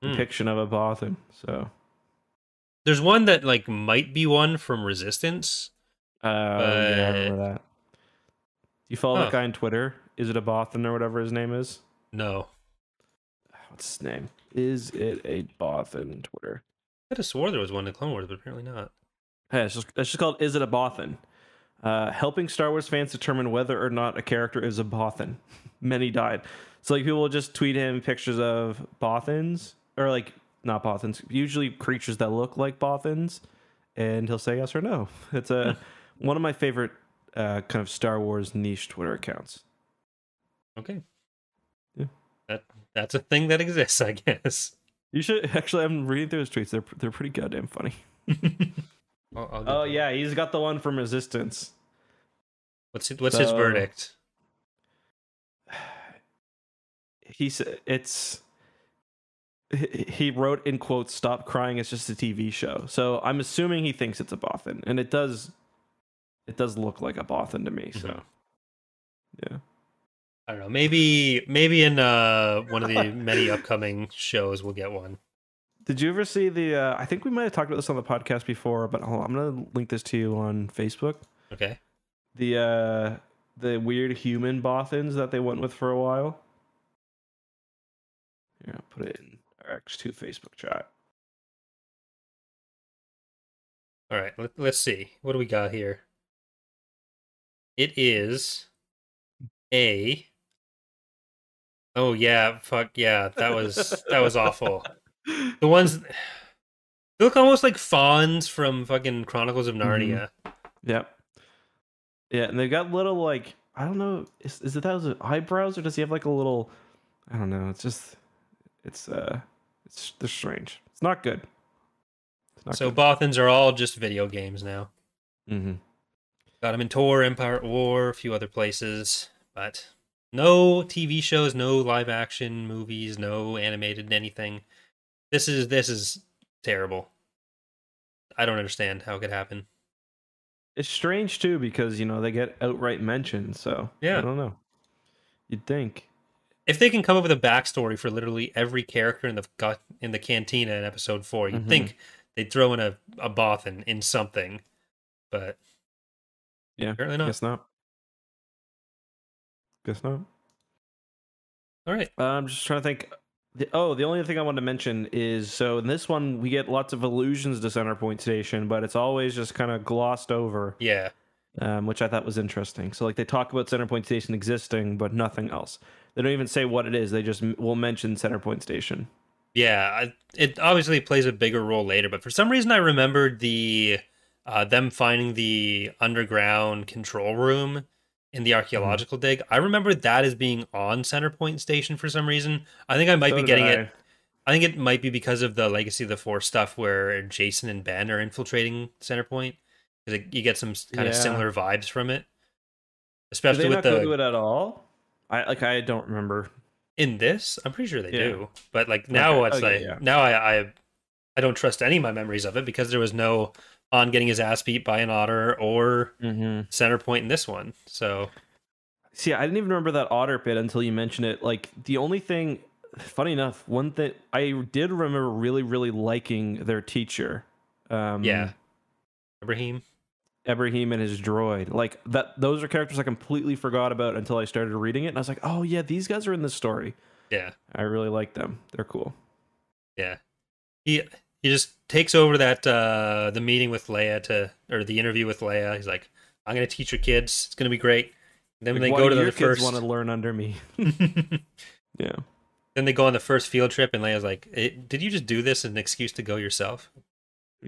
depiction of a Bothan, so. There's one that like might be one from Resistance. Yeah, I remember that. You follow that guy on Twitter? Is it a Bothan or whatever his name is? No. What's his name? Is it a Bothan Twitter? I could have swore there was one in Clone Wars, but apparently not. Hey, it's just called Is It a Bothan? Helping Star Wars fans determine whether or not a character is a Bothan. Many died. So like people will just tweet him pictures of Bothans or like not Bothans, usually creatures that look like Bothans, and he'll say yes or no. It's one of my favorite kind of Star Wars niche Twitter accounts. Okay. Yeah. That's a thing that exists, I guess. You should actually, I'm reading through his tweets. They're pretty goddamn funny. Oh yeah, he's got the one from Resistance. What's his verdict? He said he wrote in quotes, "Stop crying, it's just a TV show." So I'm assuming he thinks it's a Bothan, and it does look like a Bothan to me. So yeah, I don't know. Maybe in one of the many upcoming shows we'll get one. Did you ever see the? I think we might have talked about this on the podcast before, but I'm gonna link this to you on Facebook. Okay. The weird human Bothans that they went with for a while. Here, I'll put it in our X2 Facebook chat. All right, let's see. What do we got here? It is a. Oh yeah! Fuck yeah! That was awful. The ones they look almost like fawns from fucking Chronicles of Narnia. Yep. Yeah, and they've got little like I don't know, is it those eyebrows or does he have like a little I don't know, it's they're strange. It's not good. Bothans are all just video games now. Got them in Tor, Empire at War, a few other places, but no TV shows, no live action movies, no animated anything. This is terrible. I don't understand how it could happen. It's strange too because you know they get outright mentioned, so yeah. I don't know. You'd think if they can come up with a backstory for literally every character in the cantina in episode 4, you'd think they'd throw in a Bothan in something, but yeah, apparently not. Guess not. All right, I'm just trying to think. The only thing I want to mention is, so in this one, we get lots of allusions to Centerpoint Station, but it's always just kind of glossed over. Yeah. Which I thought was interesting. So, like, they talk about Centerpoint Station existing, but nothing else. They don't even say what it is. They just will mention Centerpoint Station. Yeah, it obviously plays a bigger role later, but for some reason I remembered the them finding the underground control room in the archaeological dig. I remember that as being on Centerpoint Station for some reason. I think I might be getting it. I think it might be because of the Legacy of the Force stuff where Jacen and Ben are infiltrating Centerpoint. Because you get some kind of similar vibes from it. Especially do they with not the do it at all? I don't remember. In this, I'm pretty sure they do. But like now it's now I don't trust any of my memories of it because there was no Han getting his ass beat by an otter or Centerpoint in this one. So see, I didn't even remember that otter bit until you mentioned it. Like the only thing, funny enough, one thing I did remember really, really liking their teacher. Ibrahim and his droid. Like that, those are characters I completely forgot about until I started reading it, and I was like, oh yeah, these guys are in this story. Yeah, I really like them. They're cool. Yeah, he just takes over that the meeting with Leia or the interview with Leia. He's like, I'm gonna teach your kids. It's gonna be great. And then like, when they go to the first, want to learn under me. Yeah. Then they go on the first field trip, and Leia's like, did you just do this as an excuse to go yourself?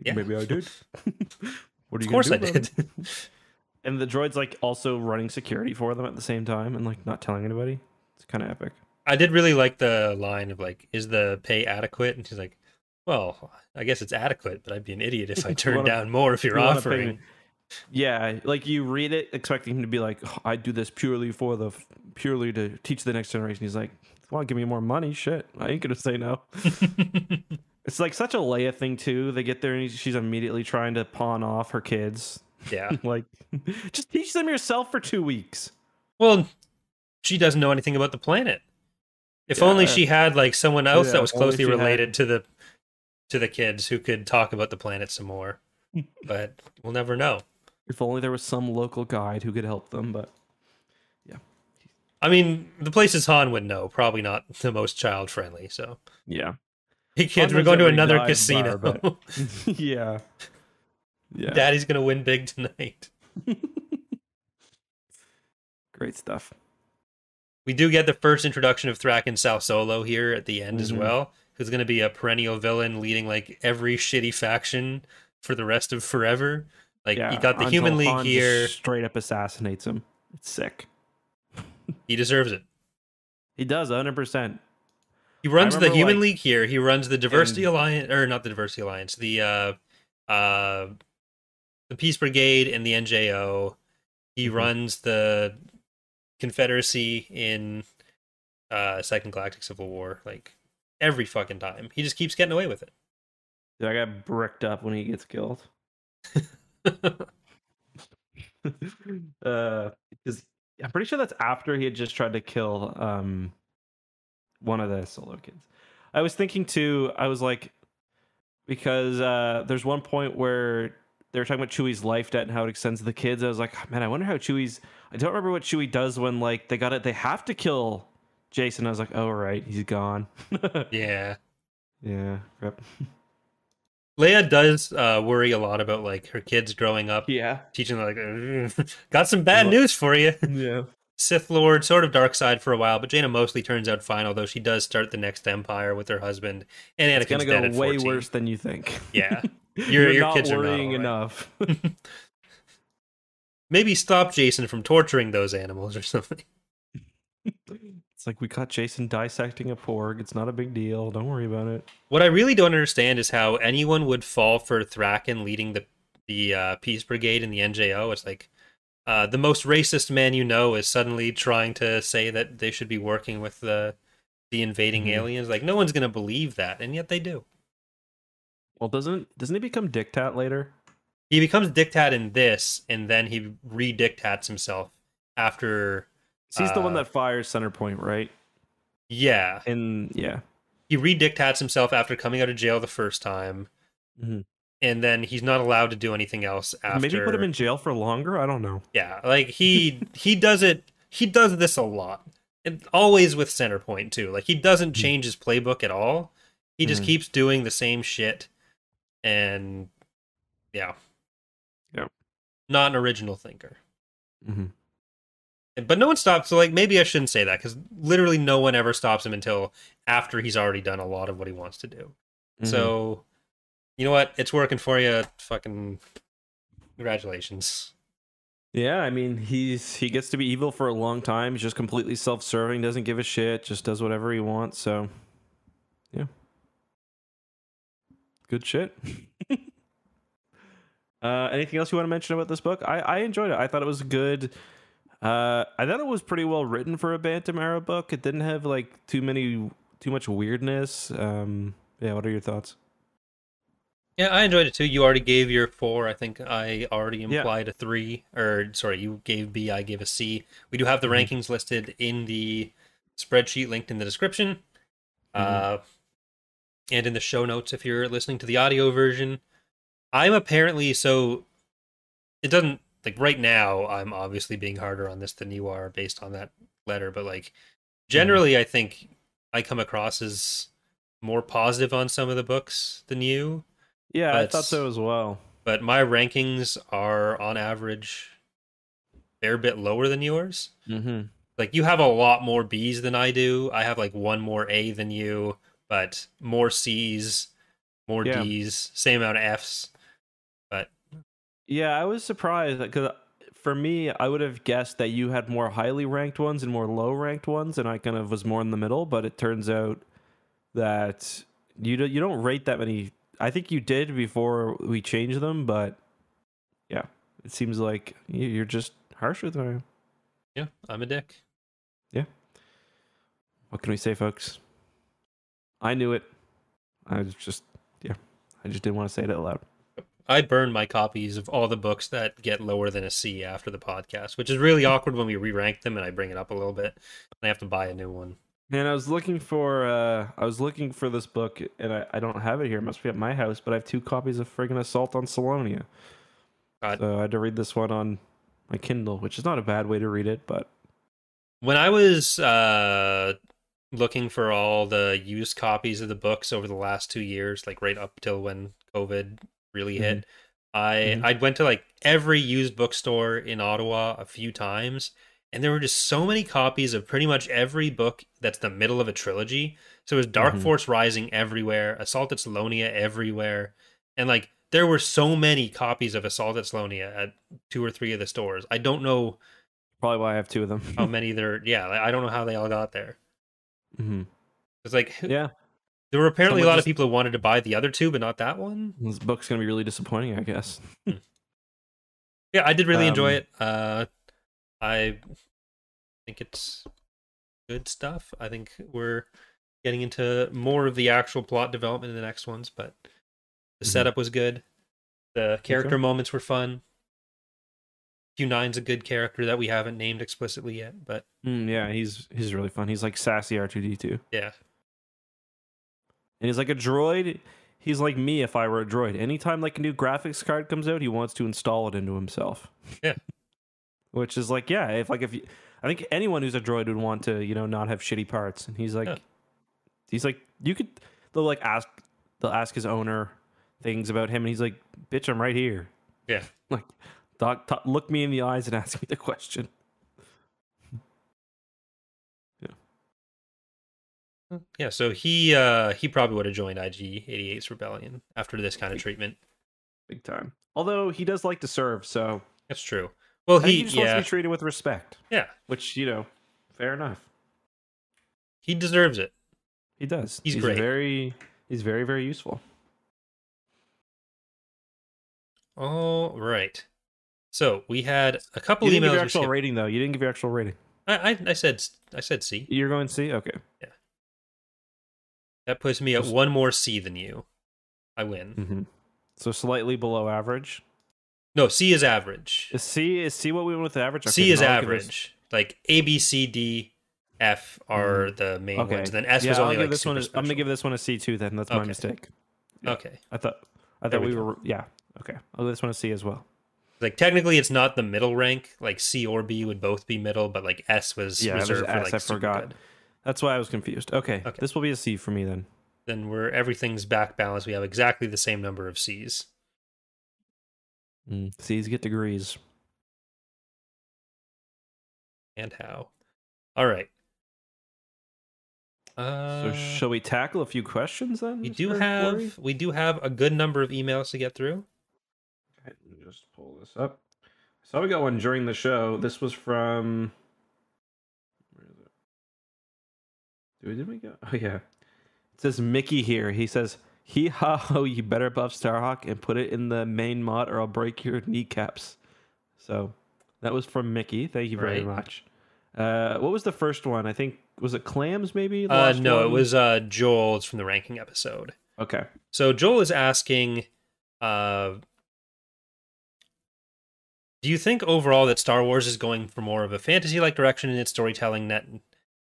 Yeah. Maybe I did. What are you gonna do? Of course I did. And the droid's like also running security for them at the same time and like not telling anybody. It's kind of epic. I did really like the line of like, is the pay adequate? And she's like, well, I guess it's adequate, but I'd be an idiot if I turned down more if you're offering. Yeah, like you read it expecting him to be like, oh, I do this purely to teach the next generation. He's like, well, give me more money. Shit, I ain't gonna say no. It's like such a Leia thing too. They get there and she's immediately trying to pawn off her kids. Yeah. Like, just teach them yourself for 2 weeks. Well, she doesn't know anything about the planet. If only she had like someone else that was closely related to the kids who could talk about the planet some more. But we'll never know. If only there was some local guide who could help them, but yeah. I mean, the places Han would know, probably not the most child friendly, so. Yeah. Hey kids, we're going to another casino. Bar, yeah. Daddy's gonna win big tonight. Great stuff. We do get the first introduction of Thraken Sal Solo here at the end as well, who's gonna be a perennial villain leading like every shitty faction for the rest of forever. Like you got the Human League Han here. Straight up assassinates him. It's sick. He deserves it. He does 100%. He runs the Human League here. He runs the Diversity Alliance, or not the Diversity Alliance, the Peace Brigade and the NJO. He runs the Confederacy in Second Galactic Civil War. Like every fucking time, he just keeps getting away with it. Dude, I got bricked up when he gets killed. Because I'm pretty sure that's after he had just tried to kill one of the Solo kids. I was thinking too, I was like, because there's one point where they're talking about Chewie's life debt and how it extends to the kids. I was like, oh, man, I wonder how I don't remember what Chewie does when like they have to kill Jacen. I was like, oh right, he's gone. Yeah. Rip. Leia does worry a lot about like her kids growing up. Yeah. Teaching them like, got some bad news for you. Yeah. Sith Lord, sort of dark side for a while, but Jaina mostly turns out fine, although she does start the next empire with her husband. And Anakin's dead at 14. It's going to go way worse than you think. Yeah. Your not kids worrying are not worrying enough. Maybe stop Jacen from torturing those animals or something. It's like, we caught Jacen dissecting a porg. It's not a big deal. Don't worry about it. What I really don't understand is how anyone would fall for Thraken leading the Peace Brigade in the NJO. It's like, the most racist man you know is suddenly trying to say that they should be working with the invading aliens. Like, no one's going to believe that, and yet they do. Well, doesn't he become Diktat later? He becomes Diktat in this, and then he re-Diktats himself after... He's the one that fires Centerpoint, right? Yeah. He re-Diktats himself after coming out of jail the first time. Mm-hmm. And then he's not allowed to do anything else after. Maybe put him in jail for longer? I don't know. Yeah, like he does it. He does this a lot. And always with Centerpoint, too. Like, he doesn't change his playbook at all. He just keeps doing the same shit. And, yeah. Not an original thinker. But no one stops. So, like, maybe I shouldn't say that, because literally no one ever stops him until after he's already done a lot of what he wants to do. Mm-hmm. So, you know what? It's working for you. Fucking congratulations. Yeah, I mean, he gets to be evil for a long time. He's just completely self-serving, doesn't give a shit, just does whatever he wants. So, yeah. Good shit. Anything else you want to mention about this book? I enjoyed it. I thought it was good. I thought it was pretty well written for a Bantam era book. It didn't have like too much weirdness. Yeah, what are your thoughts? Yeah, I enjoyed it too. You already gave your 4. I think I already implied a 3. Or sorry, you gave B, I gave a C. We do have the rankings listed in the spreadsheet linked in the description. And in the show notes if you're listening to the audio version. I'm apparently, so it doesn't, like right now, I'm obviously being harder on this than you are based on that letter, but like generally I think I come across as more positive on some of the books than you. Yeah, but I thought so as well. But my rankings are on average a fair bit lower than yours. Mm-hmm. Like you have a lot more B's than I do. I have like one more A than you, but more C's, more D's, same amount of F's. Yeah, I was surprised because for me, I would have guessed that you had more highly ranked ones and more low ranked ones, and I kind of was more in the middle. But it turns out that you don't rate that many. I think you did before we changed them, but yeah, it seems like you're just harsh with me. Yeah, I'm a dick. Yeah. What can we say, folks? I knew it. I just didn't want to say it out loud. I burn my copies of all the books that get lower than a C after the podcast, which is really awkward when we re-rank them and I bring it up a little bit and I have to buy a new one. Man, I was looking for this book and I don't have it here. It must be at my house, but I have 2 copies of friggin' Assault on Selonia. God. So I had to read this one on my Kindle, which is not a bad way to read it, but... When I was looking for all the used copies of the books over the last 2 years, like right up till when COVID... really hit. I went to like every used bookstore in Ottawa a few times, and there were just so many copies of pretty much every book that's the middle of a trilogy. So it was Dark Force Rising everywhere, Assault at Selonia everywhere, and like there were so many copies of Assault at Selonia at 2 or 3 of the stores. I don't know. Probably why I have 2 of them. How many there? Yeah, I don't know how they all got there. It's like There were apparently a lot of people who wanted to buy the other 2, but not that one. This book's going to be really disappointing, I guess. Yeah, I did really enjoy it. I think it's good stuff. I think we're getting into more of the actual plot development in the next ones, but the setup was good. The character moments were fun. Q9's a good character that we haven't named explicitly yet, but... yeah, he's really fun. He's like sassy R2-D2. Yeah. And he's like a droid. He's like me if I were a droid. Anytime like a new graphics card comes out, he wants to install it into himself. Yeah. Which is like, yeah, if I think anyone who's a droid would want to, you know, not have shitty parts. And he's like, he's like, you could, they'll ask his owner things about him. And he's like, bitch, I'm right here. Yeah. Like, doc, look me in the eyes and ask me the question. Yeah, so he probably would have joined IG-88's rebellion after this kind of treatment. Big time. Although he does like to serve, so that's true. Well, he just wants to be treated with respect. Yeah, which you know, fair enough. He deserves it. He does. He's great. He's very, very useful. All right. So we had a couple emails. You didn't give your actual rating though. You didn't give your actual rating. I said C. You're going C? Okay. Yeah. That puts me at one more C than you. I win. So slightly below average? No, C is average. Is C what we went with the average? Okay, C is average. Like A, B, C, D, F are the main ones. Then S was only like this one. I'm going to give this one a C too then. That's my mistake. Yeah. Okay. I thought we were... Yeah. Okay. I'll give this one a C as well. Like technically it's not the middle rank. Like C or B would both be middle, but like S was reserved for like... I forgot. Good. That's why I was confused. Okay, this will be a C for me then. Then we're everything's back balanced. We have exactly the same number of C's. C's get degrees. And how? All right. So shall we tackle a few questions then? We do have a good number of emails to get through. Okay, let me just pull this up. So we got one during the show. This was from. Where is it? Did we go? Oh yeah. It says Mickey here. He says, "Hee ha ho! You better buff Starhawk and put it in the main mod, or I'll break your kneecaps." So that was from Mickey. Thank you very much. What was the first one? I think was it Clams? Maybe. No, it was Joel. It's from the ranking episode. Okay. So Joel is asking. Do you think overall that Star Wars is going for more of a fantasy-like direction in its storytelling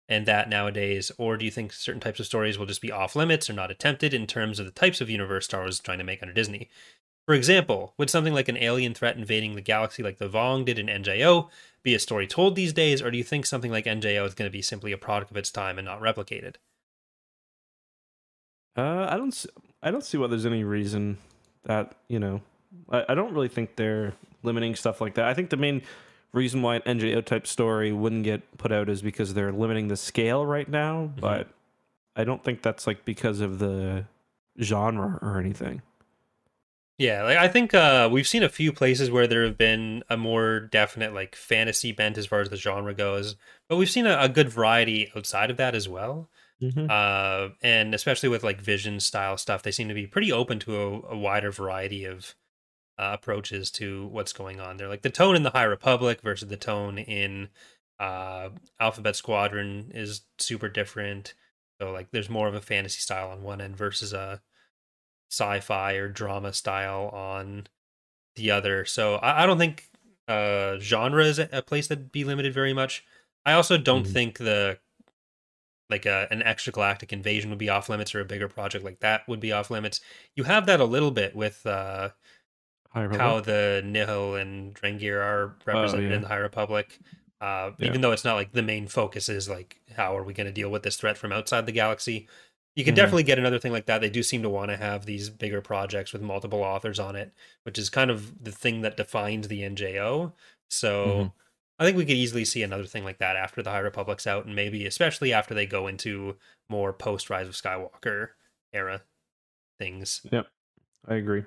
and that nowadays, or do you think certain types of stories will just be off-limits or not attempted in terms of the types of universe Star Wars is trying to make under Disney? For example, would something like an alien threat invading the galaxy like the Vong did in NJO be a story told these days, or do you think something like NJO is going to be simply a product of its time and not replicated? I don't see why there's any reason that, you know... I don't really think they're limiting stuff like that. I think the main reason why an NJO type story wouldn't get put out is because they're limiting the scale right now, but I don't think that's like because of the genre or anything. Yeah, like I think we've seen a few places where there have been a more definite like fantasy bent as far as the genre goes, but we've seen a good variety outside of that as well. And especially with like Vision style stuff, they seem to be pretty open to a wider variety of approaches to what's going on there. Like the tone in the High Republic versus the tone in Alphabet Squadron is super different. So like there's more of a fantasy style on one end versus a sci-fi or drama style on the other. So I don't think genre is a place that'd be limited very much. I also don't think an extra galactic invasion would be off limits, or a bigger project like that would be off limits. You have that a little bit with how the Nihil and Drengir are represented in the High Republic, even though it's not like the main focus is like how are we going to deal with this threat from outside the galaxy. You can definitely get another thing like that. They do seem to want to have these bigger projects with multiple authors on it, which is kind of the thing that defines the NJO. So I think we could easily see another thing like that after the High Republic's out, and maybe especially after they go into more post Rise of Skywalker era things. Yep, I agree.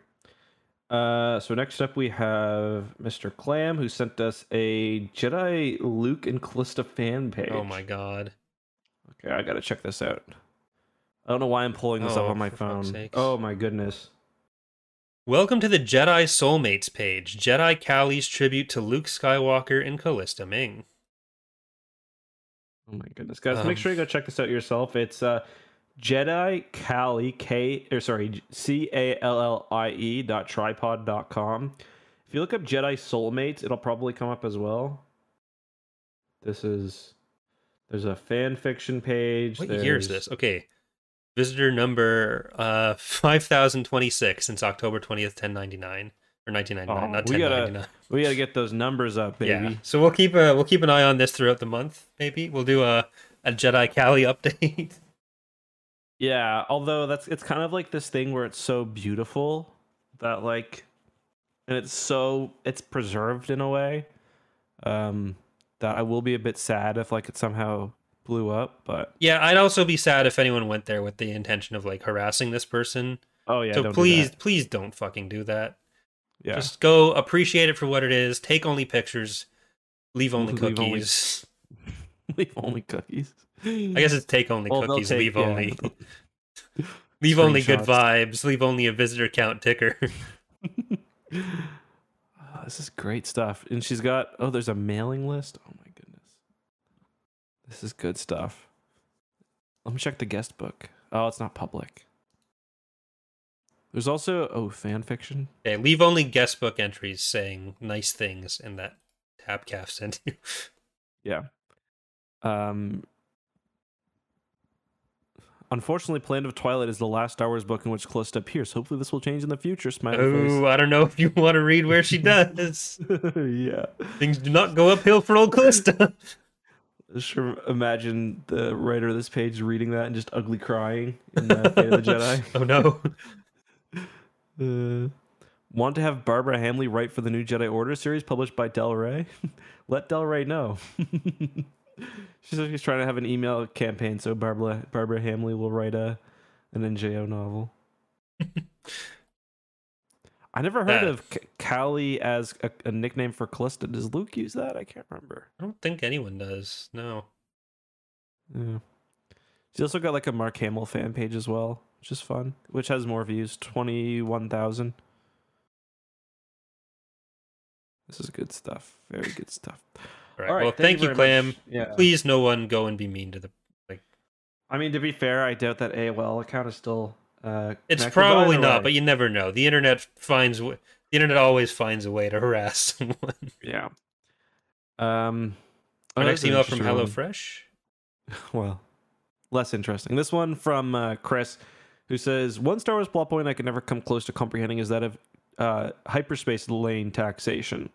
So next up we have Mr. Clam, who sent us a Jedi Luke and Calista fan page. Oh my god. Okay, I gotta check this out. I don't know why I'm pulling this up on my phone. Oh my goodness. Welcome to the Jedi Soulmates page, Jedi Callie's tribute to Luke Skywalker and Calista Ming. Oh my goodness, guys, make sure you go check this out yourself. It's Jedi Callie callie.tripod.com. If you look up Jedi Soulmates, it'll probably come up as well. There's a fan fiction page. What year is this? Okay, visitor number 5026 since October 20th, 1099 or 1999. Oh, not 1099. We gotta get those numbers up, baby. Yeah. So we'll keep an eye on this throughout the month. Maybe we'll do a Jedi Callie update. Yeah, although it's kind of like this thing where it's so beautiful that and it's preserved in a way that I will be a bit sad if it somehow blew up. But yeah, I'd also be sad if anyone went there with the intention of harassing this person. Oh yeah. So please don't fucking do that. Yeah. Just go appreciate it for what it is. Take only pictures. Leave only cookies. Leave only cookies. I guess it's take only cookies, leave only. Leave only good vibes, leave only a visitor count ticker. This is great stuff. And she's got, there's a mailing list. Oh my goodness. This is good stuff. Let me check the guest book. Oh, it's not public. There's also, fan fiction. Okay, leave only guest book entries saying nice things in that Tapcaf sent you. Yeah. Unfortunately, Planet of Twilight is the last Star Wars book in which Calista appears. Hopefully this will change in the future, smiley face. I don't know if you want to read where she does. Yeah. Things do not go uphill for old Calista. Sure, imagine the writer of this page reading that and just ugly crying in Fate of the Jedi. Oh, no. Want to have Barbara Hamley write for the new Jedi Order series published by Del Rey? Let Del Rey know. She said she's trying to have an email campaign so Barbara Hamley will write an NJO novel. I never heard of Callie as a nickname for Calista. Does Luke use that? I can't remember. I don't think anyone does. No. Yeah. She also got like a Mark Hamill fan page as well, which is fun. Which has more views, 21,000. This is good stuff. Very good stuff. All right. Well, thank you, Clam. Yeah. Please, no one go and be mean to the. I mean, to be fair, I doubt that AOL account is still. It's probably not, but you never know. The internet always finds a way to harass someone. Yeah. Our next email from HelloFresh. Well, less interesting. This one from Chris, who says, one Star Wars plot point I can never come close to comprehending is that of hyperspace lane taxation.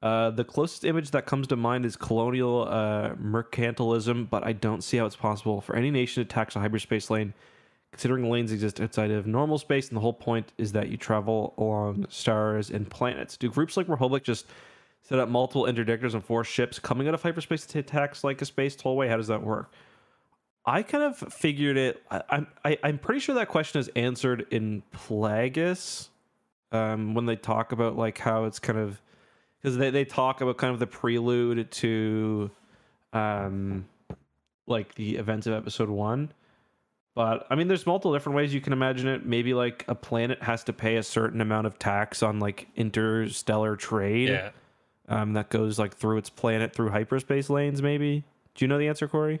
The closest image that comes to mind is colonial mercantilism, but I don't see how it's possible for any nation to tax a hyperspace lane, considering lanes exist outside of normal space, and the whole point is that you travel along stars and planets. Do groups like Republic just set up multiple interdictors and force ships coming out of hyperspace to tax like a space tollway? How does that work? I kind of figured it. I'm pretty sure that question is answered in Plagueis when they talk about like how it's kind of, because they talk about kind of the prelude to like the events of Episode 1. But, I mean, there's multiple different ways you can imagine it. Maybe, like, a planet has to pay a certain amount of tax on, like, interstellar trade. Yeah. That goes, like, through its planet, through hyperspace lanes, maybe. Do you know the answer, Corey?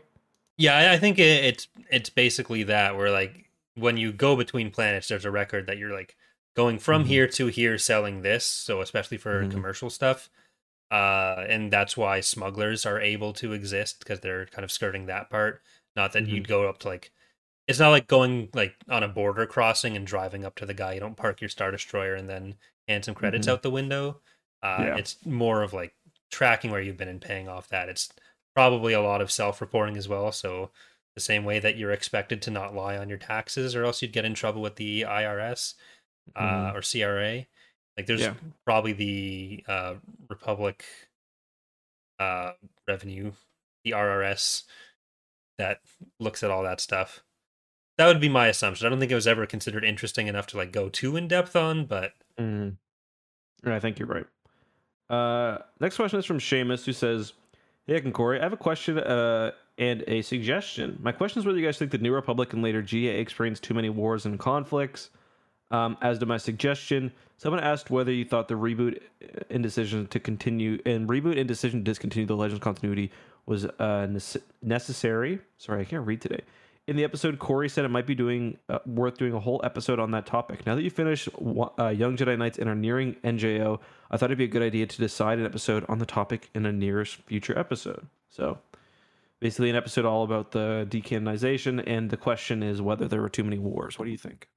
Yeah, I think it's basically that, where, like, when you go between planets, there's a record that you're, like, going from here to here selling this. So, especially for commercial stuff. And that's why smugglers are able to exist, because they're kind of skirting that part. Not that you'd go up to, like... It's not like going like on a border crossing and driving up to the guy. You don't park your Star Destroyer and then hand some credits out the window. Yeah. It's more of like tracking where you've been and paying off that. It's probably a lot of self-reporting as well. So the same way that you're expected to not lie on your taxes or else you'd get in trouble with the IRS or CRA. Like there's probably the Republic revenue, the RRS, that looks at all that stuff. That would be my assumption. I don't think it was ever considered interesting enough to like go too in depth on, but I think you're right. Next question is from Seamus, who says, "Hey, Eck and Corey, I have a question and a suggestion. My question is whether you guys think the New Republic and later GA experienced too many wars and conflicts. As to my suggestion, someone asked whether you thought the reboot and decision to discontinue the Legends continuity was necessary. Sorry, I can't read today." In the episode, Corey said it might be worth doing a whole episode on that topic. Now that you finished Young Jedi Knights and are nearing NJO, I thought it'd be a good idea to decide an episode on the topic in a nearest future episode. So basically an episode all about the decanonization, and the question is whether there were too many wars. What do you think?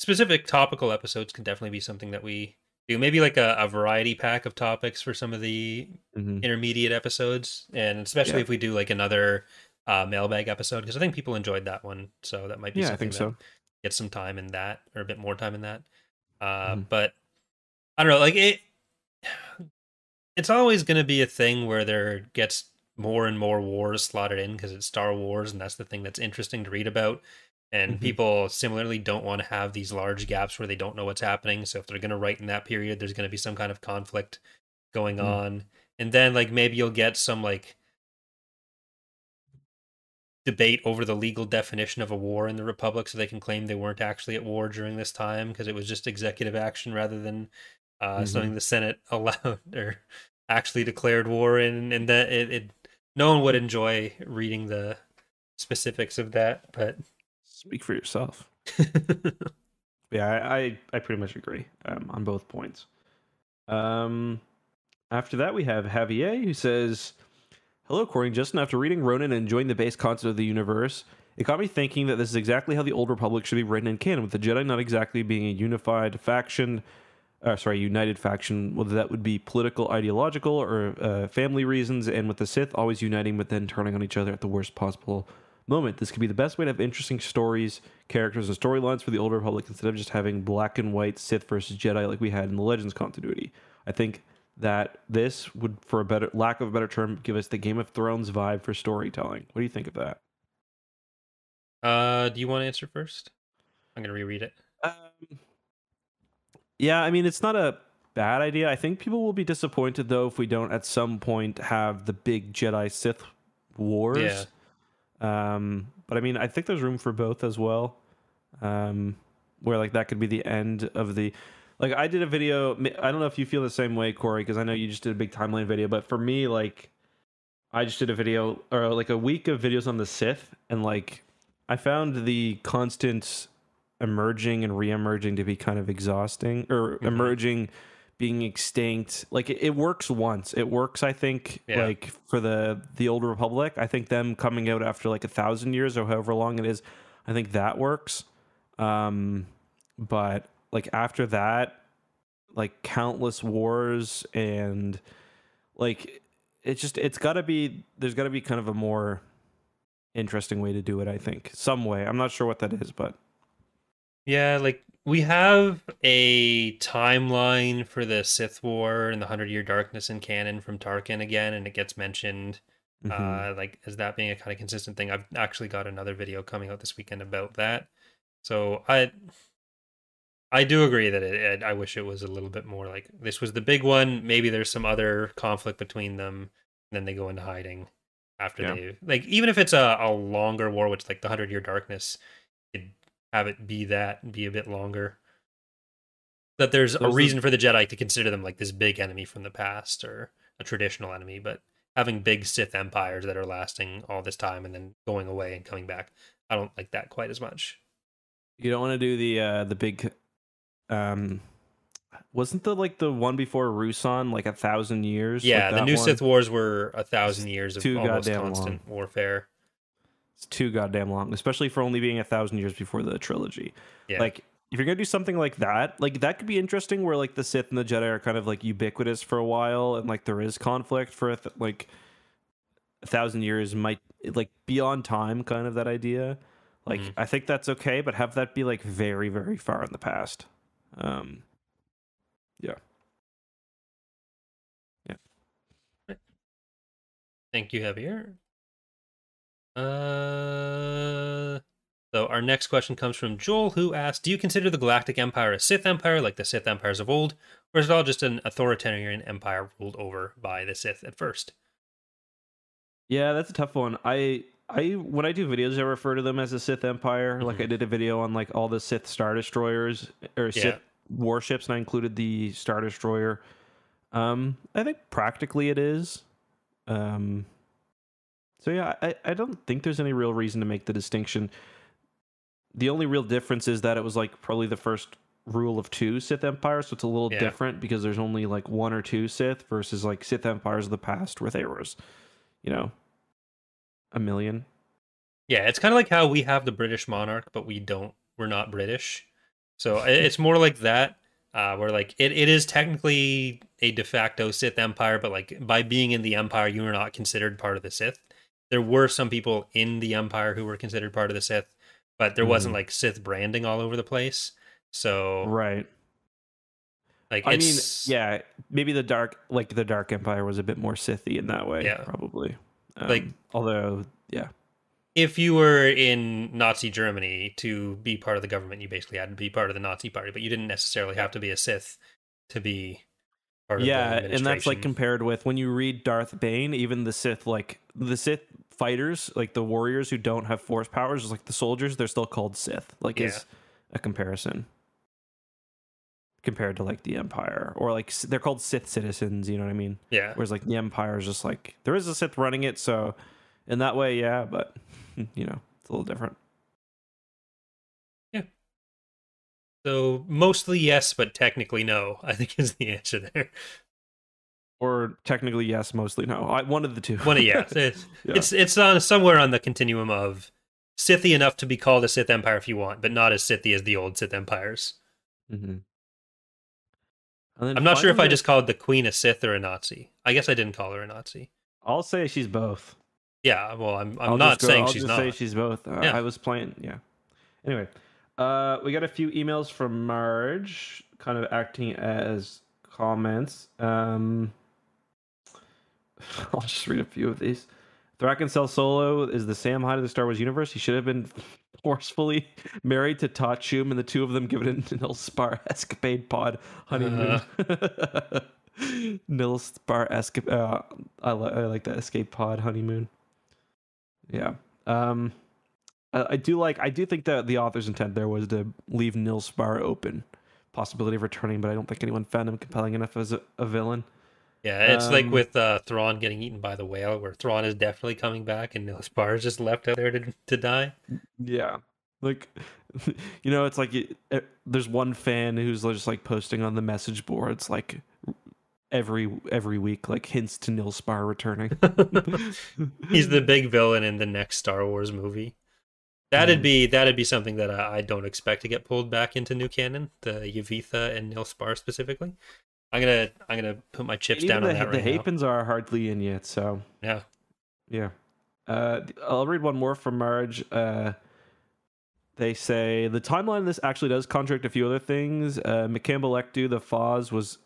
Specific topical episodes can definitely be something that we do. Maybe like a variety pack of topics for some of the intermediate episodes, and especially if we do like another mailbag episode, because I think people enjoyed that one, so that might be something get some time in that, or a bit more time in that. But I don't know, like it's always going to be a thing where there gets more and more wars slotted in, because it's Star Wars and that's the thing that's interesting to read about. And people similarly don't want to have these large gaps where they don't know what's happening. So if they're going to write in that period, there's going to be some kind of conflict going on. And then like maybe you'll get some like debate over the legal definition of a war in the Republic, so they can claim they weren't actually at war during this time because it was just executive action rather than something the Senate allowed or actually declared war in. And that no one would enjoy reading the specifics of that, but... Speak for yourself. I pretty much agree on both points. After that, we have Javier, who says, "Hello, Corey and Justin. After reading Ronin and enjoying the base concept of the universe, it got me thinking that this is exactly how the Old Republic should be written in canon, with the Jedi not exactly being a united faction, whether that would be political, ideological, or family reasons, and with the Sith always uniting but then turning on each other at the worst possible moment. This could be the best way to have interesting stories, characters, and storylines for the Old Republic instead of just having black and white Sith versus Jedi like we had in the Legends continuity. I think that this would, for a better lack of a better term, give us the Game of Thrones vibe for storytelling. What do you think of that? Do you want to answer first? I'm gonna reread it. Yeah, I mean, it's not a bad idea. I think people will be disappointed though if we don't at some point have the big Jedi Sith wars. Yeah. But I mean, I think there's room for both as well. Where like that could be the end of the, like, I did a video. I don't know if you feel the same way, Corey, because I know you just did a big timeline video. But for me, like, I just did a video or like a week of videos on the Sith, and like I found the constant emerging and re-emerging to be kind of exhausting, or emerging being extinct. Like it works once. It works, I think, like for the Old Republic. I think them coming out after like 1,000 years or however long it is, I think that works. But like after that, like countless wars and like it's gotta be, there's gotta be kind of a more interesting way to do it, I think, some way. I'm not sure what that is, but yeah, like we have a timeline for the Sith War and the 100-Year Darkness in canon from Tarkin again, and it gets mentioned like as that being a kind of consistent thing. I've actually got another video coming out this weekend about that. So I do agree that I wish it was a little bit more like this was the big one. Maybe there's some other conflict between them, and then they go into hiding after they, like, even if it's a longer war, which like the 100-Year Darkness, it'd have it be that, be a bit longer. That there's a reason for the Jedi to consider them like this big enemy from the past or a traditional enemy, but having big Sith empires that are lasting all this time and then going away and coming back, I don't like that quite as much. You don't want to do the big, wasn't the like the one before Ruusan like 1,000 years? Yeah, like the new one? Sith Wars were 1,000 years of almost constant warfare. It's too goddamn long, especially for only being 1,000 years before the trilogy. Yeah. Like if you're gonna do something like that could be interesting, where like the Sith and the Jedi are kind of like ubiquitous for a while, and like there is conflict for like 1,000 years might like beyond time, kind of that idea. Like, I think that's okay, but have that be, like, very, very far in the past. Yeah. Thank you, Javier. So our next question comes from Joel, who asks, do you consider the Galactic Empire a Sith Empire, like the Sith Empires of old, or is it all just an authoritarian empire ruled over by the Sith at first? Yeah, that's a tough one. I when I do videos, I refer to them as the Sith Empire. Like I did a video on like all the Sith Star Destroyers or Sith warships, and I included the Star Destroyer. I think practically it is. So yeah, I don't think there's any real reason to make the distinction. The only real difference is that it was like probably the first rule of two Sith Empires, so it's a little different because there's only like one or two Sith versus like Sith Empires of the past where there was, you know, a million. Yeah, it's kind of like how we have the British monarch, but we're not British. So it's more like that, where like it is technically a de facto Sith empire, but like by being in the empire, you are not considered part of the Sith. There were some people in the empire who were considered part of the Sith, but there wasn't like Sith branding all over the place. So like I mean, yeah, maybe the Dark Empire was a bit more Sithy in that way, probably. Like, although, if you were in Nazi Germany to be part of the government, you basically had to be part of the Nazi party, but you didn't necessarily have to be a Sith to be part of the administration. Yeah, and that's like compared with when you read Darth Bane, even the Sith, like the Sith fighters, like the warriors who don't have force powers, like the soldiers, they're still called Sith. Like, is a comparison compared to like the Empire, or like they're called Sith citizens, you know what I mean? Yeah. Whereas like the Empire is just like there is a Sith running it, so in that way, yeah, but you know, it's a little different. Yeah. So mostly yes, but technically no, I think is the answer there. Or technically yes, mostly no. One of the two. One of It's on somewhere on the continuum of Sithy enough to be called a Sith Empire if you want, but not as Sithy as the old Sith empires. I'm not sure if I just called the Queen a Sith or a Nazi. I guess I didn't call her a Nazi. I'll say she's both. Yeah, well, I'm not saying she's not. I'll just say she's both. Yeah. I was playing, Anyway, we got a few emails from Marge, kind of acting as comments. I'll just read a few of these. Thraken Sel Solo is the Sam Hyde of the Star Wars universe. He should have been forcefully married to Tachum, and the two of them given an Nilspar escapade pod honeymoon. Nilspar escapade. I like that escape pod honeymoon. Yeah. I do think that the author's intent there was to leave Nilspar open, possibility of returning, but I don't think anyone found him compelling enough as a villain. Yeah, it's like with Thrawn getting eaten by the whale, where Thrawn is definitely coming back and Nilspar is just left out there to die. Yeah. Like, you know, it's like there's one fan who's just like posting on the message boards like every week, like hints to Nilspar returning. He's the big villain in the next Star Wars movie. That'd be something that I don't expect to get pulled back into new canon, the Yavitha and Nilspar specifically. I'm gonna put my chips down on that right now. The Hapens are hardly in yet, so yeah. I'll read one more from Marge. They say the timeline of this actually does contradict a few other things. McCampbell Ectu, the Froz was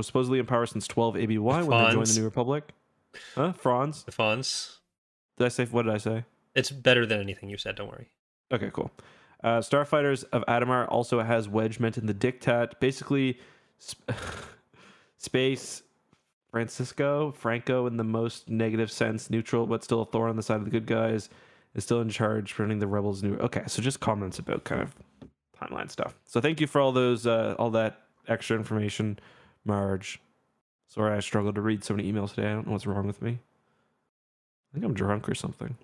supposedly in power since 12 ABY when they joined the New Republic. Huh? Franz. The Fonz. What did I say? It's better than anything you said. Don't worry. Okay, cool. Starfighters of Adamar also has Wedge meant in the Diktat. Basically. Space Franco in the most negative sense, neutral but still a thorn on the side of the good guys, is still in charge, running the rebels new. Okay, so just comments about kind of timeline stuff. So thank you for all those all that extra information, Marge. Sorry I struggled to read so many emails today. I don't know what's wrong with me. I think I'm drunk or something.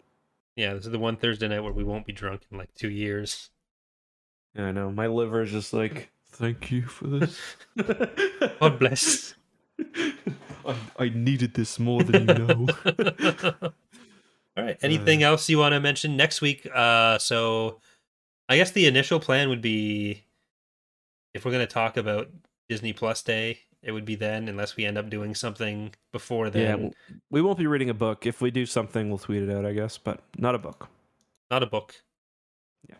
Yeah, this is the one Thursday night where we won't be drunk in like 2 years. Yeah, I know. My liver is just like, thank you for this. God bless. I needed this more than you know. All right. Anything else you want to mention next week? So I guess the initial plan would be, if we're going to talk about Disney Plus Day, it would be then, unless we end up doing something before then. Yeah, we won't be reading a book. If we do something, we'll tweet it out, I guess, but not a book. Not a book. Yeah.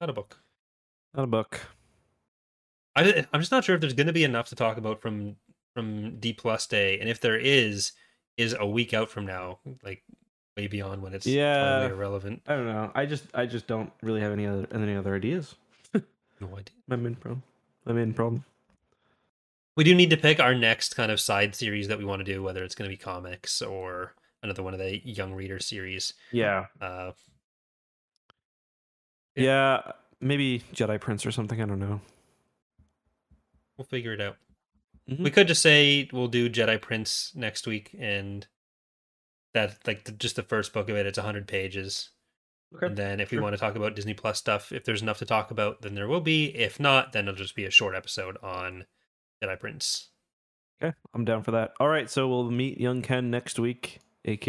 Not a book. Not a book. I'm just not sure if there's going to be enough to talk about from D Plus Day, and if there is a week out from now, like way beyond when it's totally irrelevant. I don't know. I just don't really have any other ideas. No idea. My main problem. We do need to pick our next kind of side series that we want to do, whether it's going to be comics or another one of the young reader series. Yeah. Yeah, maybe Jedi Prince or something. I don't know. We'll figure it out. Mm-hmm. We could just say we'll do Jedi Prince next week, and that just the first book of it. It's 100 pages. Okay. And then if we want to talk about Disney Plus stuff, if there's enough to talk about, then there will be. If not, then it'll just be a short episode on Jedi Prince. Okay, I'm down for that. All right, so we'll meet Young Ken next week, aka